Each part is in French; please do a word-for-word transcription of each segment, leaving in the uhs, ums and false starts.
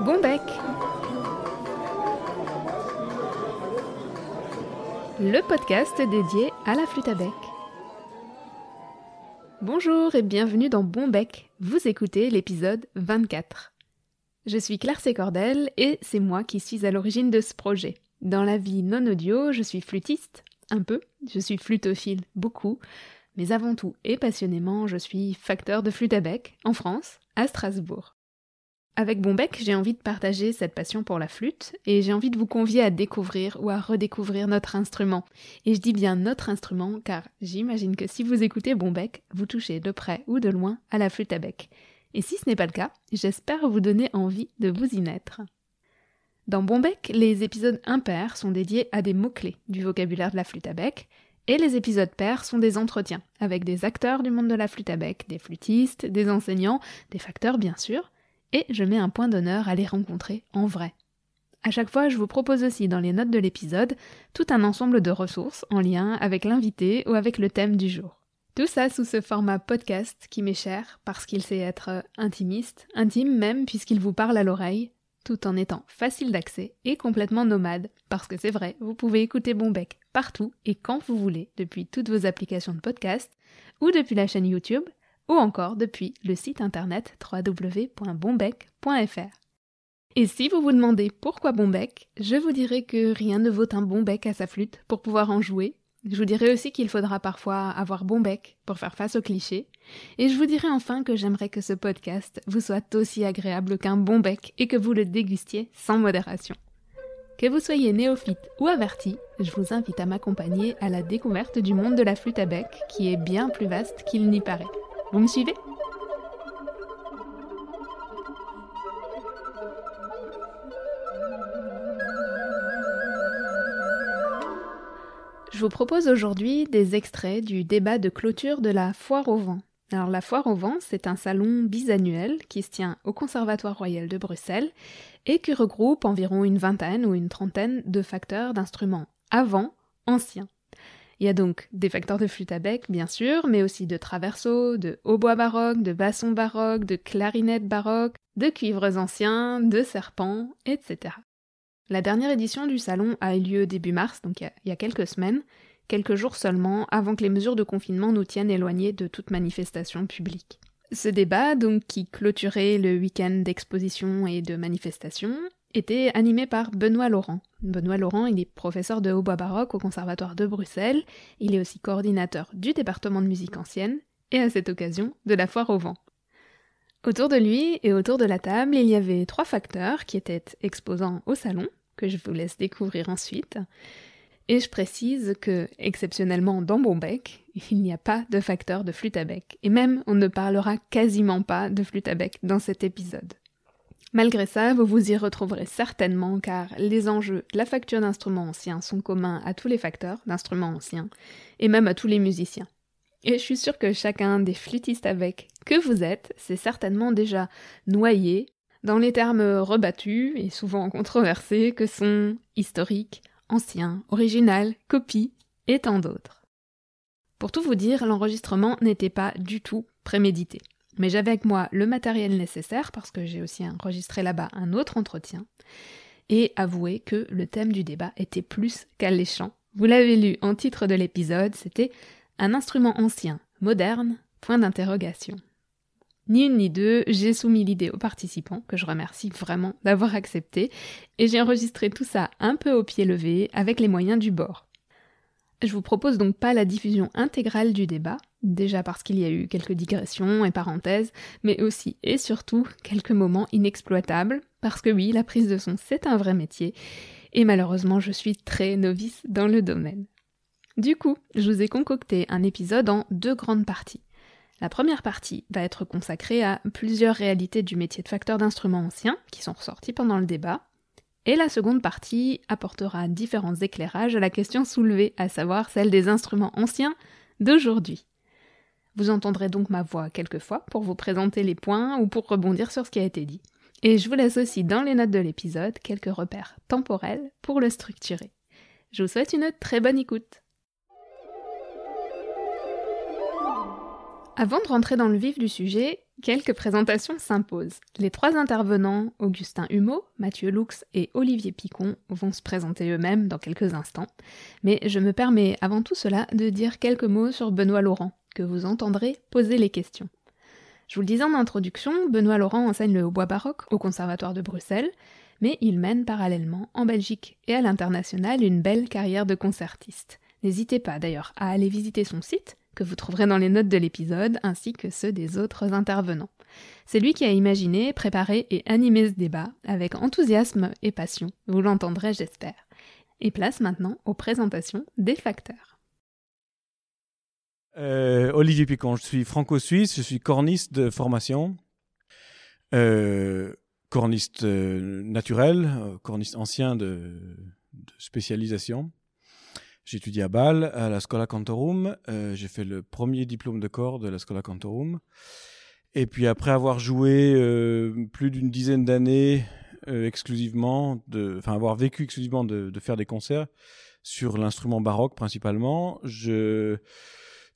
Bonbec. Le podcast dédié à la flûte à bec. Bonjour et bienvenue dans Bonbec. Vous écoutez l'épisode vingt-quatre. Je suis Claire Cécordel et c'est moi qui suis à l'origine de ce projet. Dans la vie non audio, je suis flûtiste, un peu, je suis flutophile, beaucoup, mais avant tout et passionnément, je suis facteur de flûte à bec, en France, à Strasbourg. Avec Bonbec, j'ai envie de partager cette passion pour la flûte et j'ai envie de vous convier à découvrir ou à redécouvrir notre instrument. Et je dis bien notre instrument car j'imagine que si vous écoutez Bonbec, vous touchez de près ou de loin à la flûte à bec. Et si ce n'est pas le cas, j'espère vous donner envie de vous y mettre. Dans Bonbec, les épisodes impairs sont dédiés à des mots-clés du vocabulaire de la flûte à bec et les épisodes pairs sont des entretiens avec des acteurs du monde de la flûte à bec, des flûtistes, des enseignants, des facteurs bien sûr. Et je mets un point d'honneur à les rencontrer en vrai. À chaque fois, je vous propose aussi dans les notes de l'épisode tout un ensemble de ressources en lien avec l'invité ou avec le thème du jour. Tout ça sous ce format podcast qui m'est cher parce qu'il sait être intimiste, intime même puisqu'il vous parle à l'oreille, tout en étant facile d'accès et complètement nomade, parce que c'est vrai, vous pouvez écouter Bonbec partout et quand vous voulez, depuis toutes vos applications de podcast ou depuis la chaîne YouTube, ou encore depuis le site internet w w w point bonbec point f r. Et si vous vous demandez pourquoi Bonbec, je vous dirai que rien ne vaut un Bonbec à sa flûte pour pouvoir en jouer. Je vous dirai aussi qu'il faudra parfois avoir Bonbec pour faire face aux clichés. Et je vous dirai enfin que j'aimerais que ce podcast vous soit aussi agréable qu'un Bonbec et que vous le dégustiez sans modération. Que vous soyez néophyte ou averti, je vous invite à m'accompagner à la découverte du monde de la flûte à bec qui est bien plus vaste qu'il n'y paraît. Vous me suivez ? Je vous propose aujourd'hui des extraits du débat de clôture de la Foire au Vent. Alors la Foire au Vent, c'est un salon bisannuel qui se tient au Conservatoire Royal de Bruxelles et qui regroupe environ une vingtaine ou une trentaine de facteurs d'instruments à vent anciens. Il y a donc des facteurs de flûte à bec, bien sûr, mais aussi de traverseaux, de hautbois baroques, de bassons baroques, de clarinettes baroques, de cuivres anciens, de serpents, et cetera. La dernière édition du salon a eu lieu début mars, donc il y a quelques semaines, quelques jours seulement, avant que les mesures de confinement nous tiennent éloignés de toute manifestation publique. Ce débat, donc, qui clôturait le week-end d'exposition et de manifestation, était animé par Benoît Laurent. Benoît Laurent, il est professeur de hautbois baroque au Conservatoire de Bruxelles, il est aussi coordinateur du département de musique ancienne, et à cette occasion, de la Foire au Vent. Autour de lui et autour de la table, il y avait trois facteurs qui étaient exposants au salon, que je vous laisse découvrir ensuite, et je précise que, exceptionnellement dans Bonbec, il n'y a pas de facteur de flûte à bec, et même on ne parlera quasiment pas de flûte à bec dans cet épisode. Malgré ça, vous vous y retrouverez certainement car les enjeux de la facture d'instruments anciens sont communs à tous les facteurs d'instruments anciens et même à tous les musiciens. Et je suis sûre que chacun des flûtistes à bec que vous êtes s'est certainement déjà noyé dans les termes rebattus et souvent controversés que sont historique, ancien, original, copie et tant d'autres. Pour tout vous dire, l'enregistrement n'était pas du tout prémédité. Mais j'avais avec moi le matériel nécessaire parce que j'ai aussi enregistré là-bas un autre entretien et avoué que le thème du débat était plus qu'alléchant. Vous l'avez lu en titre de l'épisode, c'était « Un instrument ancien, moderne, point d'interrogation ». Ni une ni deux, j'ai soumis l'idée aux participants, que je remercie vraiment d'avoir accepté, et j'ai enregistré tout ça un peu au pied levé avec les moyens du bord. Je vous propose donc pas la diffusion intégrale du débat, déjà parce qu'il y a eu quelques digressions et parenthèses, mais aussi et surtout quelques moments inexploitables, parce que oui, la prise de son c'est un vrai métier, et malheureusement je suis très novice dans le domaine. Du coup, je vous ai concocté un épisode en deux grandes parties. La première partie va être consacrée à plusieurs réalités du métier de facteur d'instruments anciens qui sont ressorties pendant le débat, et la seconde partie apportera différents éclairages à la question soulevée, à savoir celle des instruments anciens d'aujourd'hui. Vous entendrez donc ma voix quelques fois pour vous présenter les points ou pour rebondir sur ce qui a été dit. Et je vous laisse aussi dans les notes de l'épisode quelques repères temporels pour le structurer. Je vous souhaite une très bonne écoute. Avant de rentrer dans le vif du sujet, quelques présentations s'imposent. Les trois intervenants, Augustin Humeau, Mathieu Lux et Olivier Picon, vont se présenter eux-mêmes dans quelques instants. Mais je me permets avant tout cela de dire quelques mots sur Benoît Laurent, que vous entendrez poser les questions. Je vous le disais en introduction, Benoît Laurent enseigne le hautbois baroque au Conservatoire de Bruxelles, mais il mène parallèlement, en Belgique et à l'international, une belle carrière de concertiste. N'hésitez pas d'ailleurs à aller visiter son site, que vous trouverez dans les notes de l'épisode, ainsi que ceux des autres intervenants. C'est lui qui a imaginé, préparé et animé ce débat, avec enthousiasme et passion, vous l'entendrez j'espère. Et place maintenant aux présentations des facteurs. Euh, Olivier Picon, je suis franco-suisse, je suis corniste de formation, euh, corniste euh, naturel, corniste ancien de, de spécialisation. J'ai étudié à Bâle, à la Schola Cantorum. Euh, j'ai fait le premier diplôme de corps de la Schola Cantorum. Et puis après avoir joué euh, plus d'une dizaine d'années euh, exclusivement, enfin avoir vécu exclusivement de, de faire des concerts sur l'instrument baroque principalement, je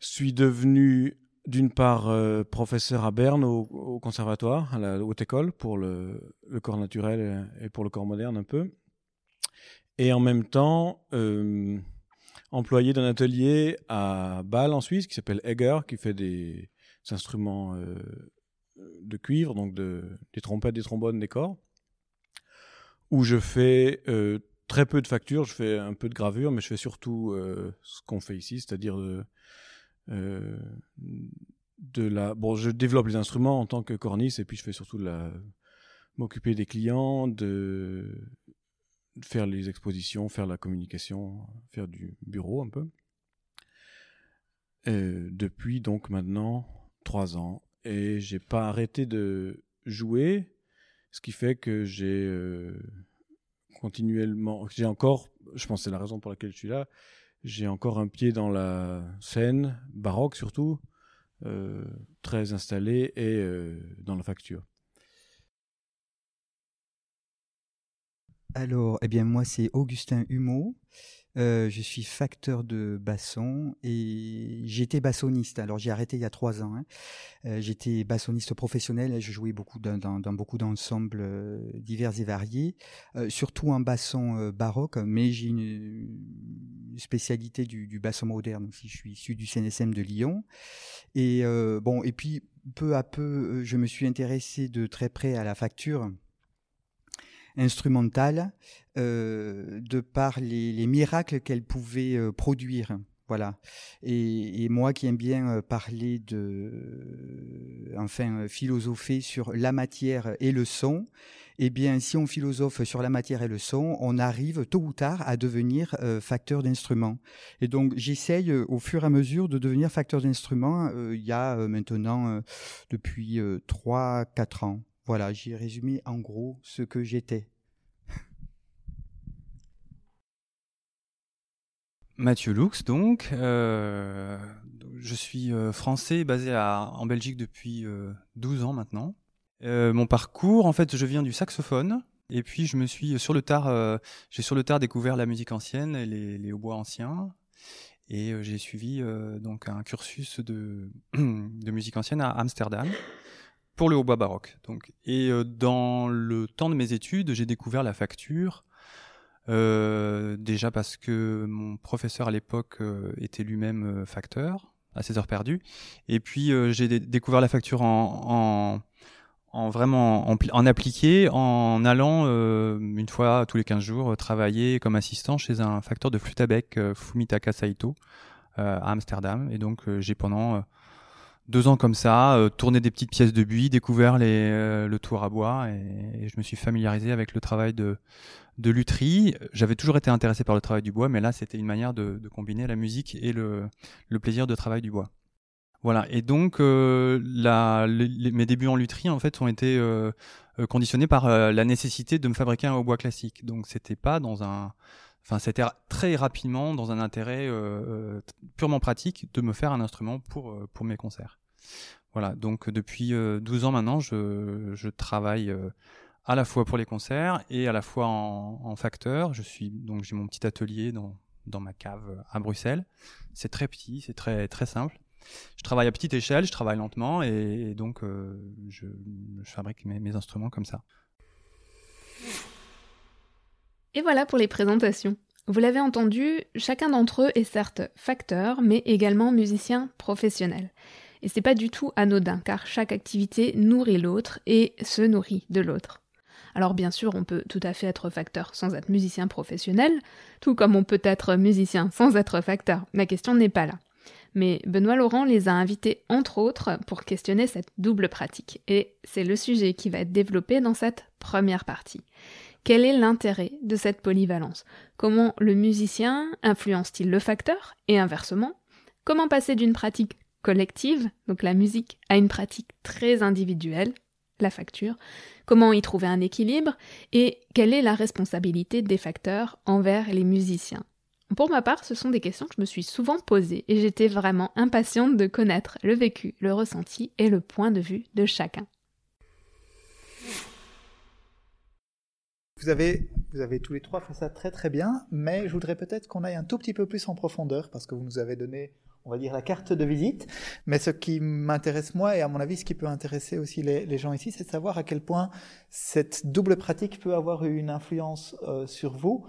suis devenu d'une part euh, professeur à Berne au, au conservatoire, à la haute école pour le, le corps naturel et pour le corps moderne un peu. Et en même temps... Euh, employé d'un atelier à Bâle en Suisse qui s'appelle Egger, qui fait des, des instruments euh, de cuivre, donc de, des trompettes, des trombones, des corps, où je fais euh, très peu de factures, je fais un peu de gravure, mais je fais surtout euh, ce qu'on fait ici, c'est-à-dire de, euh, de la... Bon, je développe les instruments en tant que corniste, et puis je fais surtout de la... m'occuper des clients, de... faire les expositions, faire la communication, faire du bureau un peu. Euh, depuis donc maintenant trois ans. Et j'ai pas arrêté de jouer, ce qui fait que j'ai euh, continuellement... J'ai encore, je pense que c'est la raison pour laquelle je suis là, j'ai encore un pied dans la scène, baroque surtout, euh, très installé et euh, dans la facture. Alors, eh bien, moi, c'est Augustin Humeau. Euh, je suis facteur de basson et j'étais bassoniste. Alors, j'ai arrêté il y a trois ans. Hein. Euh, j'étais bassoniste professionnel et je jouais beaucoup dans, dans, dans beaucoup d'ensembles euh, divers et variés, euh, surtout en basson euh, baroque, mais j'ai une spécialité du, du basson moderne aussi. Je suis issu du C N S M de Lyon. Et, euh, bon, et puis, peu à peu, je me suis intéressé de très près à la facture instrumentale, euh, de par les, les miracles qu'elle pouvait euh, produire. Voilà. Et, et moi qui aime bien euh, parler de, euh, enfin, philosopher sur la matière et le son, eh bien, si on philosophe sur la matière et le son, on arrive tôt ou tard à devenir euh, facteur d'instrument. Et donc, j'essaye euh, au fur et à mesure de devenir facteur d'instrument euh, il y a euh, maintenant euh, depuis euh, trois quatre ans. Voilà, j'ai résumé en gros ce que j'étais. Mathieu Lux, donc. Euh, je suis euh, français, basé à, en Belgique depuis euh, douze ans maintenant. Euh, mon parcours, en fait, je viens du saxophone. Et puis, je me suis, sur le tard, euh, j'ai sur le tard découvert la musique ancienne, les, les hautbois anciens. Et euh, j'ai suivi euh, donc, un cursus de, de musique ancienne à Amsterdam. Pour le hautbois baroque. Donc. Et euh, dans le temps de mes études, j'ai découvert la facture, euh, déjà parce que mon professeur à l'époque euh, était lui-même facteur, à ses heures perdues, et puis euh, j'ai d- découvert la facture en, en, en vraiment en, en appliqué, en allant euh, une fois tous les quinze jours travailler comme assistant chez un facteur de flûte à bec, euh, Fumitaka Saito, euh, à Amsterdam. Et donc euh, j'ai pendant... Euh, Deux ans comme ça, euh, tourné des petites pièces de buis, découvert les, euh, le tour à bois et, et je me suis familiarisé avec le travail de, de lutherie. J'avais toujours été intéressé par le travail du bois, mais là c'était une manière de, de combiner la musique et le, le plaisir de travail du bois. Voilà, et donc euh, la, les, mes débuts en lutherie en fait ont été euh, conditionnés par euh, la nécessité de me fabriquer un hautbois classique. Donc c'était pas dans un... Enfin, c'était très rapidement dans un intérêt euh, purement pratique de me faire un instrument pour, pour mes concerts. Voilà, donc depuis euh, douze ans maintenant, je, je travaille euh, à la fois pour les concerts et à la fois en, en facteur. Je suis, donc, j'ai mon petit atelier dans, dans ma cave à Bruxelles. C'est très petit, c'est très, très simple. Je travaille à petite échelle, je travaille lentement, et, et donc euh, je, je fabrique mes, mes instruments comme ça. Et voilà pour les présentations. Vous l'avez entendu, chacun d'entre eux est certes facteur, mais également musicien professionnel. Et c'est pas du tout anodin, car chaque activité nourrit l'autre et se nourrit de l'autre. Alors bien sûr, on peut tout à fait être facteur sans être musicien professionnel, tout comme on peut être musicien sans être facteur. La question n'est pas là. Mais Benoît Laurent les a invités, entre autres, pour questionner cette double pratique. Et c'est le sujet qui va être développé dans cette première partie. Quel est l'intérêt de cette polyvalence ? Comment le musicien influence-t-il le facteur ? Et inversement, comment passer d'une pratique collective, donc la musique, à une pratique très individuelle, la facture ? Comment y trouver un équilibre ? Et quelle est la responsabilité des facteurs envers les musiciens ? Pour ma part, ce sont des questions que je me suis souvent posées et j'étais vraiment impatiente de connaître le vécu, le ressenti et le point de vue de chacun. Vous avez, vous avez tous les trois fait ça très très bien, mais je voudrais peut-être qu'on aille un tout petit peu plus en profondeur parce que vous nous avez donné, on va dire, la carte de visite. Mais ce qui m'intéresse moi et à mon avis ce qui peut intéresser aussi les, les gens ici, c'est de savoir à quel point cette double pratique peut avoir une influence euh, sur vous,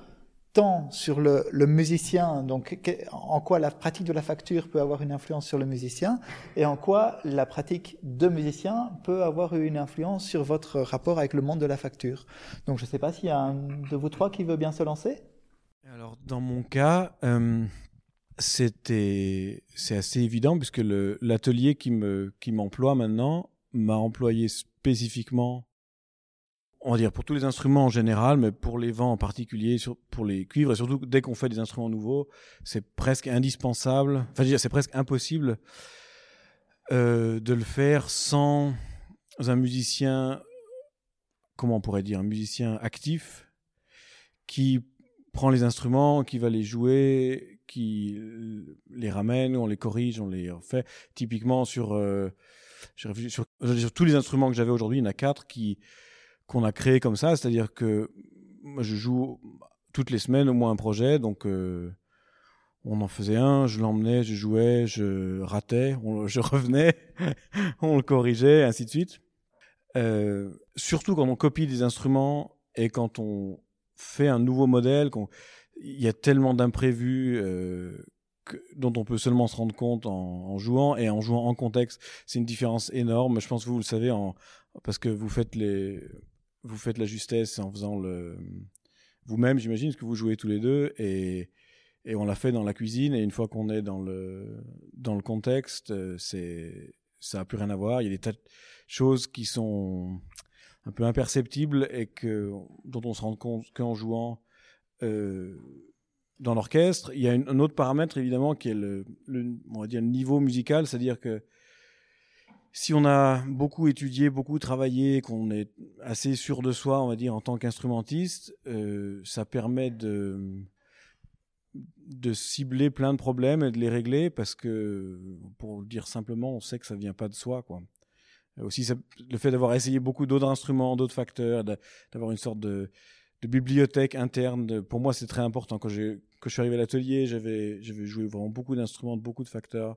tant sur le, le musicien, donc en quoi la pratique de la facture peut avoir une influence sur le musicien, et en quoi la pratique de musicien peut avoir une influence sur votre rapport avec le monde de la facture. Donc je ne sais pas s'il y a un de vous trois qui veut bien se lancer. Alors dans mon cas, euh, c'était, c'est assez évident, puisque le, l'atelier qui, me, qui m'emploie maintenant m'a employé spécifiquement, on va dire, pour tous les instruments en général, mais pour les vents en particulier, sur, pour les cuivres, et surtout dès qu'on fait des instruments nouveaux, c'est presque indispensable, enfin je veux dire, c'est presque impossible euh, de le faire sans un musicien, comment on pourrait dire, un musicien actif, qui prend les instruments, qui va les jouer, qui les ramène, on les corrige, on les refait. Typiquement, sur, euh, sur, sur, sur tous les instruments que j'avais aujourd'hui, il y en a quatre qui... qu'on a créé comme ça, c'est-à-dire que je joue toutes les semaines au moins un projet, donc euh, on en faisait un, je l'emmenais, je jouais, je ratais, on, je revenais, on le corrigeait, ainsi de suite. Euh, surtout quand on copie des instruments et quand on fait un nouveau modèle, il y a tellement d'imprévus euh, que, dont on peut seulement se rendre compte en, en jouant, et en jouant en contexte, c'est une différence énorme, je pense que vous le savez, en, parce que vous faites les... Vous faites la justesse en faisant le... vous-même, j'imagine, parce que vous jouez tous les deux, et, et on l'a fait dans la cuisine, et une fois qu'on est dans le, dans le contexte, c'est... ça n'a plus rien à voir. Il y a des tas de choses qui sont un peu imperceptibles et que... dont on se rend compte qu'en jouant euh, dans l'orchestre. Il y a une... un autre paramètre, évidemment, qui est le, le... on va dire le niveau musical, c'est-à-dire que si on a beaucoup étudié, beaucoup travaillé, qu'on est assez sûr de soi, on va dire, en tant qu'instrumentiste, euh, ça permet de, de cibler plein de problèmes et de les régler parce que, pour le dire simplement, on sait que ça vient pas de soi, quoi. Aussi, ça, le fait d'avoir essayé beaucoup d'autres instruments, d'autres facteurs, de, d'avoir une sorte de, de bibliothèque interne, de, pour moi, c'est très important. Quand, j'ai, quand je suis arrivé à l'atelier, j'avais, j'avais joué vraiment beaucoup d'instruments, beaucoup de facteurs.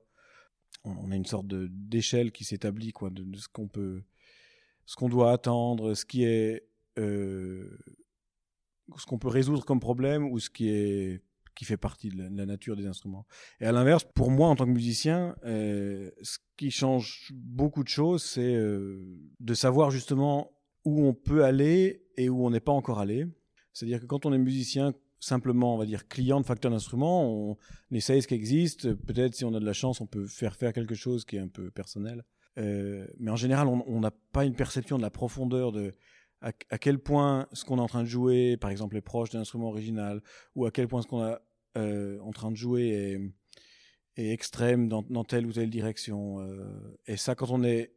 On a une sorte de, d'échelle qui s'établit, quoi, de, de ce qu'on peut, ce qu'on doit attendre, ce qui est, euh, ce qu'on peut résoudre comme problème ou ce qui est, qui fait partie de la, de la nature des instruments. Et à l'inverse, pour moi, en tant que musicien, euh, ce qui change beaucoup de choses, c'est euh, de savoir justement où on peut aller et où on n'est pas encore allé. C'est-à-dire que quand on est musicien, simplement, on va dire, client de facteurs d'instruments, on essaye ce qui existe. Peut-être, si on a de la chance, on peut faire faire quelque chose qui est un peu personnel. Euh, mais en général, on n'a pas une perception de la profondeur de à, à quel point ce qu'on est en train de jouer, par exemple, est proche d'un instrument original, ou à quel point ce qu'on est euh, en train de jouer est, est extrême dans, dans telle ou telle direction. Euh, et ça, quand on est,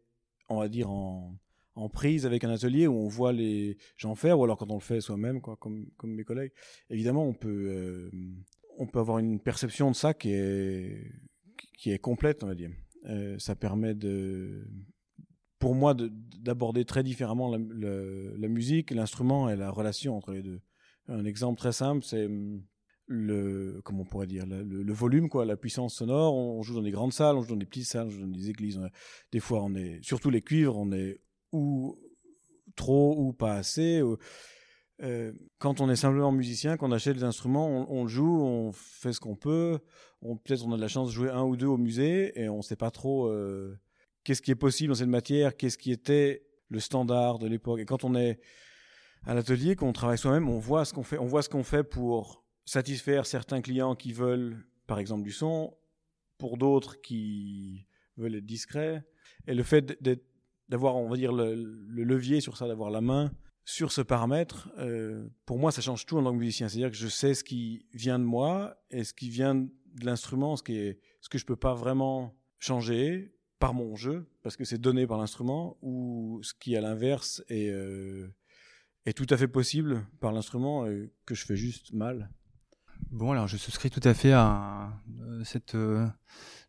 on va dire, en, en prise avec un atelier où on voit les gens faire, ou alors quand on le fait soi-même, quoi, comme, comme mes collègues, évidemment, on peut, euh, on peut avoir une perception de ça qui est, qui est complète, on va dire. Euh, ça permet, de, pour moi, de, d'aborder très différemment la, la, la musique, l'instrument et la relation entre les deux. Un exemple très simple, c'est le, comment on pourrait dire, le, le volume, quoi, la puissance sonore. On joue dans des grandes salles, on joue dans des petites salles, on joue dans des églises. On a, des fois, on est, surtout les cuivres, on est ou trop ou pas assez. Ou, euh, quand on est simplement musicien, qu'on achète des instruments, on, on joue, on fait ce qu'on peut. On, peut-être on a de la chance de jouer un ou deux au musée et on ne sait pas trop euh, qu'est-ce qui est possible dans cette matière, qu'est-ce qui était le standard de l'époque. Et quand on est à l'atelier, qu'on travaille soi-même, on voit ce qu'on fait, on voit ce qu'on fait pour satisfaire certains clients qui veulent, par exemple, du son, pour d'autres qui veulent être discrets. Et le fait d'être, d'avoir, on va dire, le, le levier sur ça, d'avoir la main sur ce paramètre, euh, pour moi, ça change tout en tant que musicien. C'est-à-dire que je sais ce qui vient de moi et ce qui vient de l'instrument, ce, qui est, ce que je ne peux pas vraiment changer par mon jeu, parce que c'est donné par l'instrument, ou ce qui, à l'inverse, est, euh, est tout à fait possible par l'instrument, euh, que je fais juste mal. Bon, alors je souscris tout à fait à euh, cette, euh,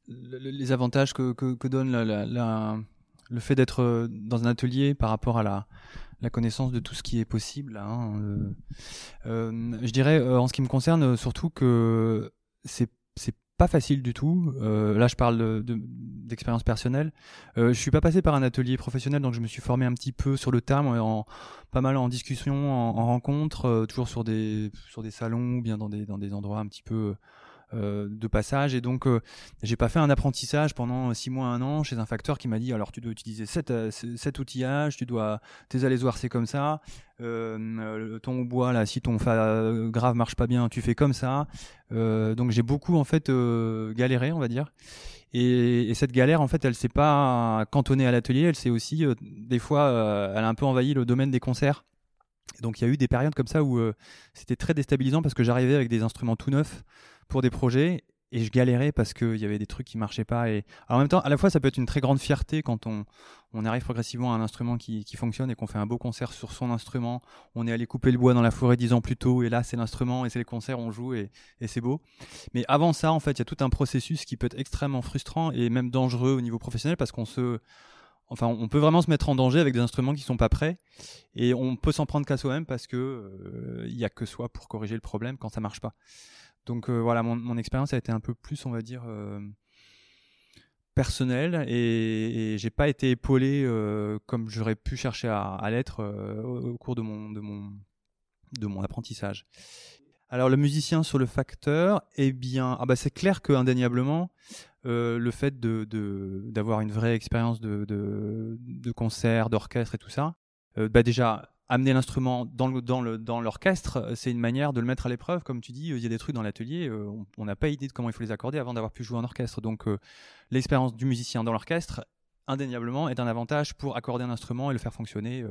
le, les avantages que, que, que donne la, la, la, le fait d'être dans un atelier par rapport à la, la connaissance de tout ce qui est possible. Hein. Euh, euh, je dirais, euh, en ce qui me concerne, surtout que c'est, c'est pas facile du tout. Euh, là, je parle de, de, d'expérience personnelle. Euh, je suis pas passé par un atelier professionnel, donc je me suis formé un petit peu sur le terme, en, pas mal en discussion, en, en rencontre, euh, toujours sur des sur des salons ou bien dans des dans des endroits un petit peu euh, de passage. Et donc, euh, j'ai pas fait un apprentissage pendant six mois, un an chez un facteur qui m'a dit alors tu dois utiliser cet, cet outillage, tu dois tes alésoirs c'est comme ça. Euh, ton bois là, si ton fa grave marche pas bien, tu fais comme ça. Euh, donc j'ai beaucoup en fait euh, galéré, on va dire. Et, et cette galère, en fait, elle s'est pas cantonnée à l'atelier. Elle s'est aussi euh, des fois, euh, elle a un peu envahi le domaine des concerts. Donc il y a eu des périodes comme ça où euh, c'était très déstabilisant parce que j'arrivais avec des instruments tout neufs pour des projets et je galérais parce qu'il y avait des trucs qui marchaient pas. Et alors, en même temps, à la fois, ça peut être une très grande fierté quand on on arrive progressivement à un instrument qui qui fonctionne et qu'on fait un beau concert sur son instrument. On est allé couper le bois dans la forêt dix ans plus tôt et là c'est l'instrument et c'est les concerts, on joue et et c'est beau. Mais avant ça, en fait, il y a tout un processus qui peut être extrêmement frustrant et même dangereux au niveau professionnel parce qu'on se Enfin, on peut vraiment se mettre en danger avec des instruments qui sont pas prêts et on peut s'en prendre qu'à soi-même parce que euh, y a que soi pour corriger le problème quand ça marche pas. Donc euh, voilà, mon, mon expérience a été un peu plus, on va dire, euh, personnelle et, et j'ai pas été épaulé euh, comme j'aurais pu chercher à, à l'être euh, au, au cours de mon, de mon, de mon apprentissage. Alors le musicien sur le facteur, eh bien, ah bah c'est clair que indéniablement euh, le fait de, de d'avoir une vraie expérience de de, de concert, d'orchestre et tout ça, euh, bah déjà amener l'instrument dans le dans le dans l'orchestre, c'est une manière de le mettre à l'épreuve. Comme tu dis, il y a des trucs dans l'atelier, euh, on n'a pas idée de comment il faut les accorder avant d'avoir pu jouer en orchestre. Donc euh, l'expérience du musicien dans l'orchestre, indéniablement, est un avantage pour accorder un instrument et le faire fonctionner euh,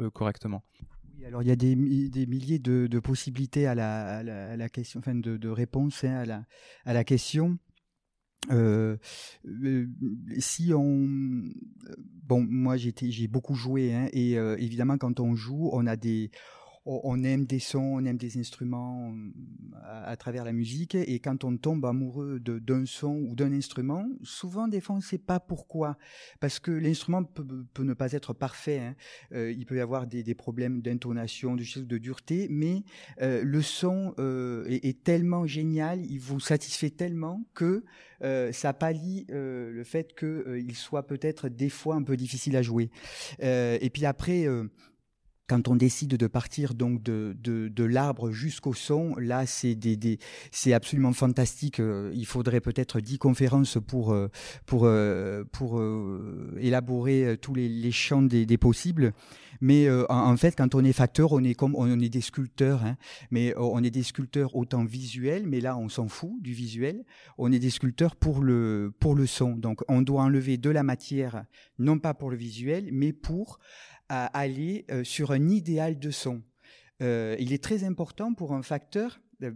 euh, correctement. Alors, il y a des, des milliers de, de possibilités à la, à la, à la question, enfin de, de réponses hein, à, la, à la question. Euh, euh, si on, bon, moi j'étais, j'ai beaucoup joué hein, et euh, évidemment quand on joue, on a des, on, on aime des sons, on aime des instruments à, à travers la musique et quand on tombe amoureux de, d'un son ou d'un instrument, souvent des fois on ne sait pas pourquoi, parce que l'instrument peut, peut ne pas être parfait, hein. Euh, il peut y avoir des, des problèmes d'intonation, de, de dureté, mais euh, le son euh, est, est tellement génial, il vous satisfait tellement que Euh, ça pallie euh, le fait qu'il euh, soit peut-être des fois un peu difficile à jouer. Euh, et puis après, euh, quand on décide de partir donc de, de, de l'arbre jusqu'au son, là c'est, des, des, c'est absolument fantastique. Euh, il faudrait peut-être dix conférences pour, euh, pour, euh, pour euh, élaborer tous les, les champs des, des possibles. Mais euh, en, en fait, quand on est facteur, on est comme on est des sculpteurs, hein. Mais on est des sculpteurs autant visuels, mais là on s'en fout du visuel. On est des sculpteurs pour le pour le son. Donc on doit enlever de la matière, non pas pour le visuel, mais pour à, aller euh, sur un idéal de son. Euh, il est très important pour un facteur, euh,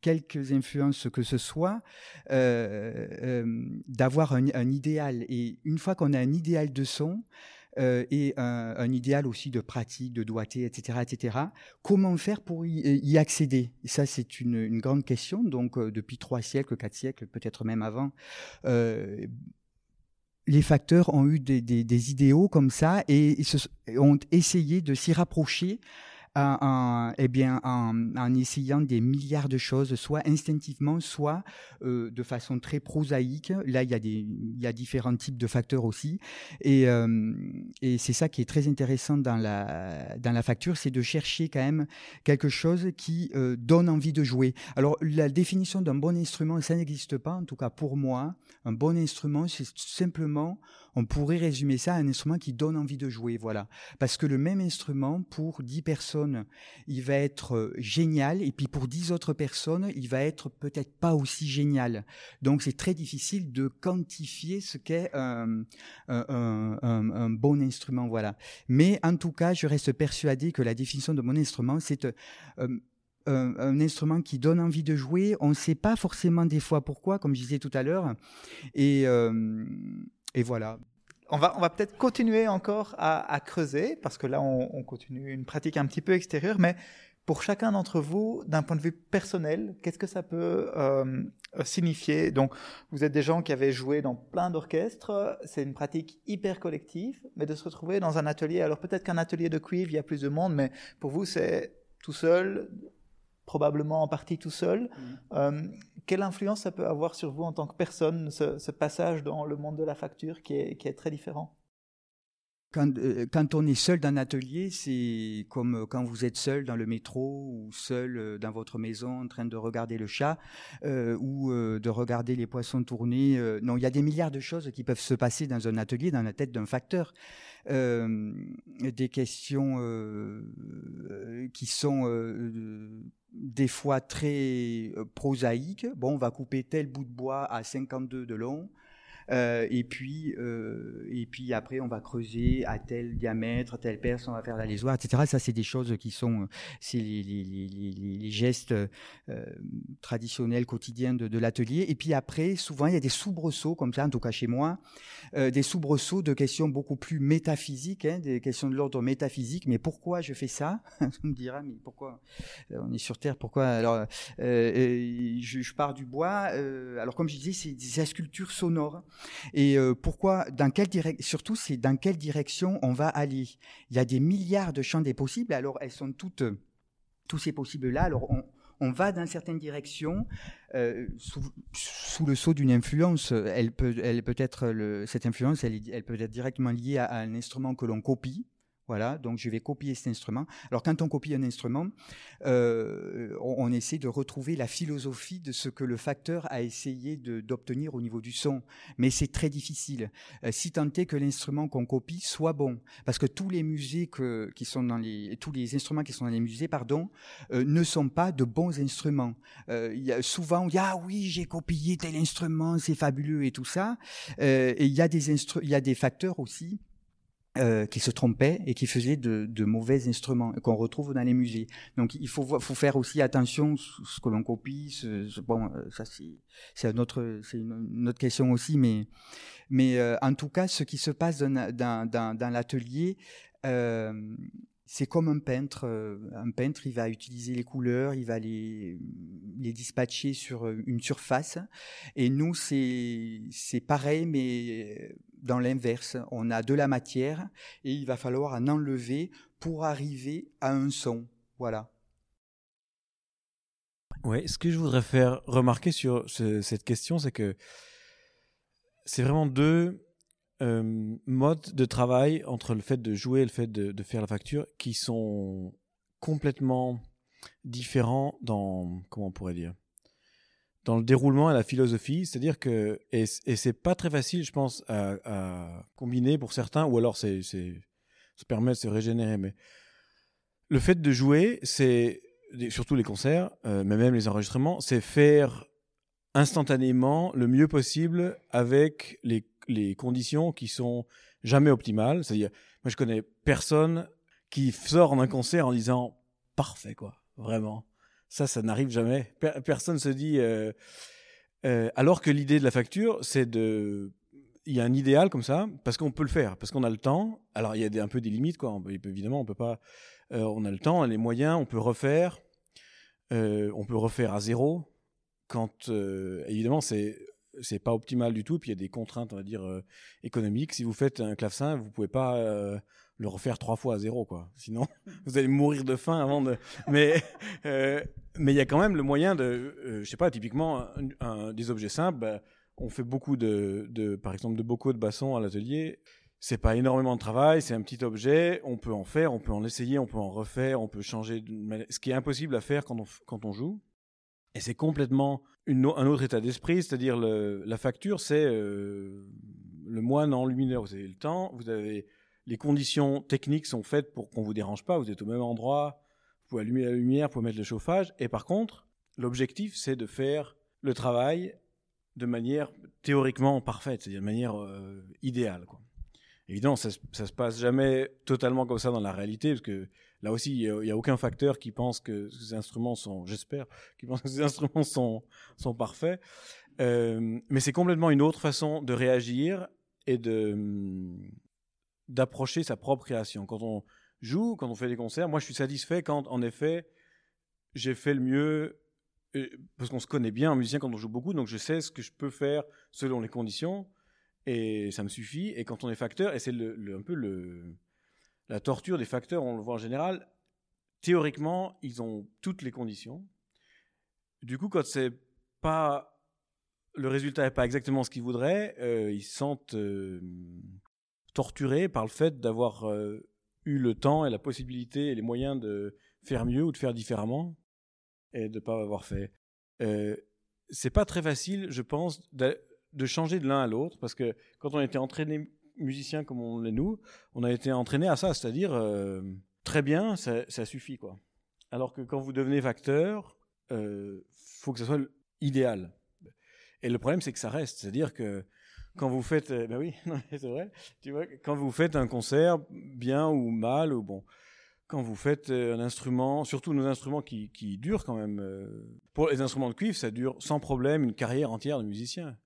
quelques influences que ce soit, euh, euh, d'avoir un, un idéal. Et une fois qu'on a un idéal de son. Euh, et un, un idéal aussi de pratique, de doigté, et cetera, et cetera. Comment faire pour y, y accéder ? Et ça, c'est une, une grande question. Donc, euh, depuis trois siècles, quatre siècles, peut-être même avant, euh, les facteurs ont eu des, des, des idéaux comme ça et, et se, ont essayé de s'y rapprocher un, un, eh bien, en, en essayant des milliards de choses, soit instinctivement, soit euh, de façon très prosaïque. Là, il y a des, il y a différents types de facteurs aussi. Et, euh, et c'est ça qui est très intéressant dans la, dans la facture, c'est de chercher quand même quelque chose qui euh, donne envie de jouer. Alors, la définition d'un bon instrument, ça n'existe pas, en tout cas pour moi. Un bon instrument, c'est simplement, on pourrait résumer ça à un instrument qui donne envie de jouer, voilà. Parce que le même instrument, pour dix personnes, il va être génial, et puis pour dix autres personnes, il va être peut-être pas aussi génial. Donc, c'est très difficile de quantifier ce qu'est un, un, un, un, un bon instrument, voilà. Mais en tout cas, je reste persuadé que la définition de mon instrument, c'est... Euh, Un, un instrument qui donne envie de jouer. On ne sait pas forcément des fois pourquoi, comme je disais tout à l'heure. Et, euh, et voilà. On va, on va peut-être continuer encore à, à creuser, parce que là, on, on continue une pratique un petit peu extérieure. Mais pour chacun d'entre vous, d'un point de vue personnel, qu'est-ce que ça peut euh, signifier ? Donc, vous êtes des gens qui avaient joué dans plein d'orchestres. C'est une pratique hyper collective. Mais de se retrouver dans un atelier... Alors, peut-être qu'un atelier de cuivre, il y a plus de monde, mais pour vous, c'est tout seul... probablement en partie tout seul. Mmh. Euh, quelle influence ça peut avoir sur vous en tant que personne, ce, ce passage dans le monde de la facture qui est, qui est très différent ? Quand, euh, quand on est seul dans un atelier, c'est comme quand vous êtes seul dans le métro ou seul dans votre maison en train de regarder le chat euh, ou euh, de regarder les poissons tourner. Euh, non, il y a des milliards de choses qui peuvent se passer dans un atelier, dans la tête d'un facteur. Euh, des questions euh, qui sont... Euh, des fois très prosaïque. Bon, on va couper tel bout de bois à cinquante-deux de long, euh, et puis euh, et puis après on va creuser à tel diamètre, telle perce, on va faire la lésoire, et cetera. Ça, c'est des choses qui sont, c'est les les les, les gestes euh, traditionnels quotidiens de, de l'atelier. Et puis après, souvent il y a des soubresauts comme ça, en tout cas chez moi, euh, des soubresauts de questions beaucoup plus métaphysiques, hein, des questions de l'ordre métaphysique. Mais pourquoi je fais ça ? On me dira, mais pourquoi on est sur Terre ? Pourquoi ? Alors, euh, euh, je, je pars du bois. Euh, alors comme je disais, c'est des sculptures sonores. Et euh, pourquoi, dans quelle direc- surtout, c'est dans quelle direction on va aller. Il y a des milliards de champs des possibles, alors elles sont toutes, tous ces possibles-là. Alors on, on va dans certaines directions, euh, sous, sous le sceau d'une influence. Elle peut, elle peut être le, cette influence, elle, elle peut être directement liée à, à un instrument que l'on copie. Voilà, donc je vais copier cet instrument. Alors quand on copie un instrument, euh, on, on essaie de retrouver la philosophie de ce que le facteur a essayé de, d'obtenir au niveau du son. Mais c'est très difficile, euh, si tant est que l'instrument qu'on copie soit bon. Parce que tous les musées que, qui sont dans les, tous les instruments qui sont dans les musées, pardon, euh, ne sont pas de bons instruments. Euh, y a souvent, on dit « Ah oui, j'ai copié tel instrument, c'est fabuleux » et tout ça. Euh, et il y a des instru- y a des facteurs aussi Euh, qui se trompaient et qui faisaient de, de mauvais instruments qu'on retrouve dans les musées. Donc il faut, faut faire aussi attention ce que l'on copie. Ce, ce, bon, ça c'est, c'est, un autre, c'est une, une autre question aussi, mais, mais euh, en tout cas, ce qui se passe dans, dans, dans, dans l'atelier, euh, c'est comme un peintre. Un peintre, il va utiliser les couleurs, il va les, les dispatcher sur une surface. Et nous, c'est, c'est pareil, mais... dans l'inverse, on a de la matière et il va falloir en enlever pour arriver à un son. Voilà. Oui, ce que je voudrais faire remarquer sur ce, cette question, c'est que c'est vraiment deux euh, modes de travail entre le fait de jouer et le fait de, de faire la facture qui sont complètement différents dans, comment on pourrait dire, dans le déroulement et la philosophie, c'est-à-dire que et, et c'est pas très facile, je pense, à, à combiner pour certains, ou alors c'est, c'est se permettre de se régénérer. Mais le fait de jouer, c'est surtout les concerts, euh, mais même les enregistrements, c'est faire instantanément le mieux possible avec les les conditions qui sont jamais optimales. C'est-à-dire, moi je connais personne qui sort d'un concert en disant parfait quoi, vraiment. Ça, ça n'arrive jamais. Personne se dit... Euh, euh, alors que l'idée de la facture, c'est de... Il y a un idéal comme ça, parce qu'on peut le faire, parce qu'on a le temps. Alors, il y a des, un peu des limites, quoi. On peut, évidemment, on peut pas... Euh, on a le temps, les moyens, on peut refaire. Euh, on peut refaire à zéro. Quand, euh, évidemment, c'est c'est pas optimal du tout. Puis il y a des contraintes, on va dire, euh, économiques. Si vous faites un clavecin, vous pouvez pas euh, le refaire trois fois à zéro, quoi. Sinon, vous allez mourir de faim avant de. Mais euh, mais il y a quand même le moyen de, euh, je sais pas, typiquement un, un, des objets simples. Bah, on fait beaucoup de, de, par exemple, de bocaux de basson à l'atelier. C'est pas énormément de travail, c'est un petit objet, on peut en faire, on peut en essayer, on peut en refaire, on peut changer, ce qui est impossible à faire quand on, quand on joue. Et c'est complètement une, un autre état d'esprit, c'est-à-dire le, la facture, c'est euh, le moine enlumineur. Vous avez le temps, vous avez, les conditions techniques sont faites pour qu'on vous dérange pas, vous êtes au même endroit, vous pouvez allumer la lumière, vous pouvez mettre le chauffage. Et par contre, l'objectif, c'est de faire le travail de manière théoriquement parfaite, c'est-à-dire de manière euh, idéale, quoi. Évidemment, ça ne se passe jamais totalement comme ça dans la réalité, parce que là aussi, il n'y a, a aucun facteur qui pense que ces instruments sont, j'espère, qui pense que ces instruments sont, sont parfaits. Euh, mais c'est complètement une autre façon de réagir et de, d'approcher sa propre création. Quand on joue, quand on fait des concerts, moi je suis satisfait quand, en effet, j'ai fait le mieux, parce qu'on se connaît bien, un musicien, quand on joue beaucoup, donc je sais ce que je peux faire selon les conditions. Et ça me suffit. Et quand on est facteur, et c'est le, le, un peu le, la torture des facteurs, on le voit en général, théoriquement, ils ont toutes les conditions. Du coup, quand c'est pas, le résultat n'est pas exactement ce qu'ils voudraient, euh, ils se sentent euh, torturés par le fait d'avoir euh, eu le temps et la possibilité et les moyens de faire mieux ou de faire différemment et de ne pas avoir fait. Euh, c'est pas très facile, je pense, d'a- de changer de l'un à l'autre, parce que quand on était entraîné musicien comme on l'est nous, on a été entraîné à ça, c'est-à-dire euh, très bien, ça, ça suffit, quoi. Alors que quand vous devenez facteur, euh, faut que ça soit idéal. Et le problème, c'est que ça reste, c'est-à-dire que quand vous faites, euh, ben oui, non, c'est vrai, tu vois, quand vous faites un concert bien ou mal ou bon. Quand vous faites un instrument, surtout nos instruments qui, qui durent quand même, euh, pour les instruments de cuivre, ça dure sans problème une carrière entière de musicien.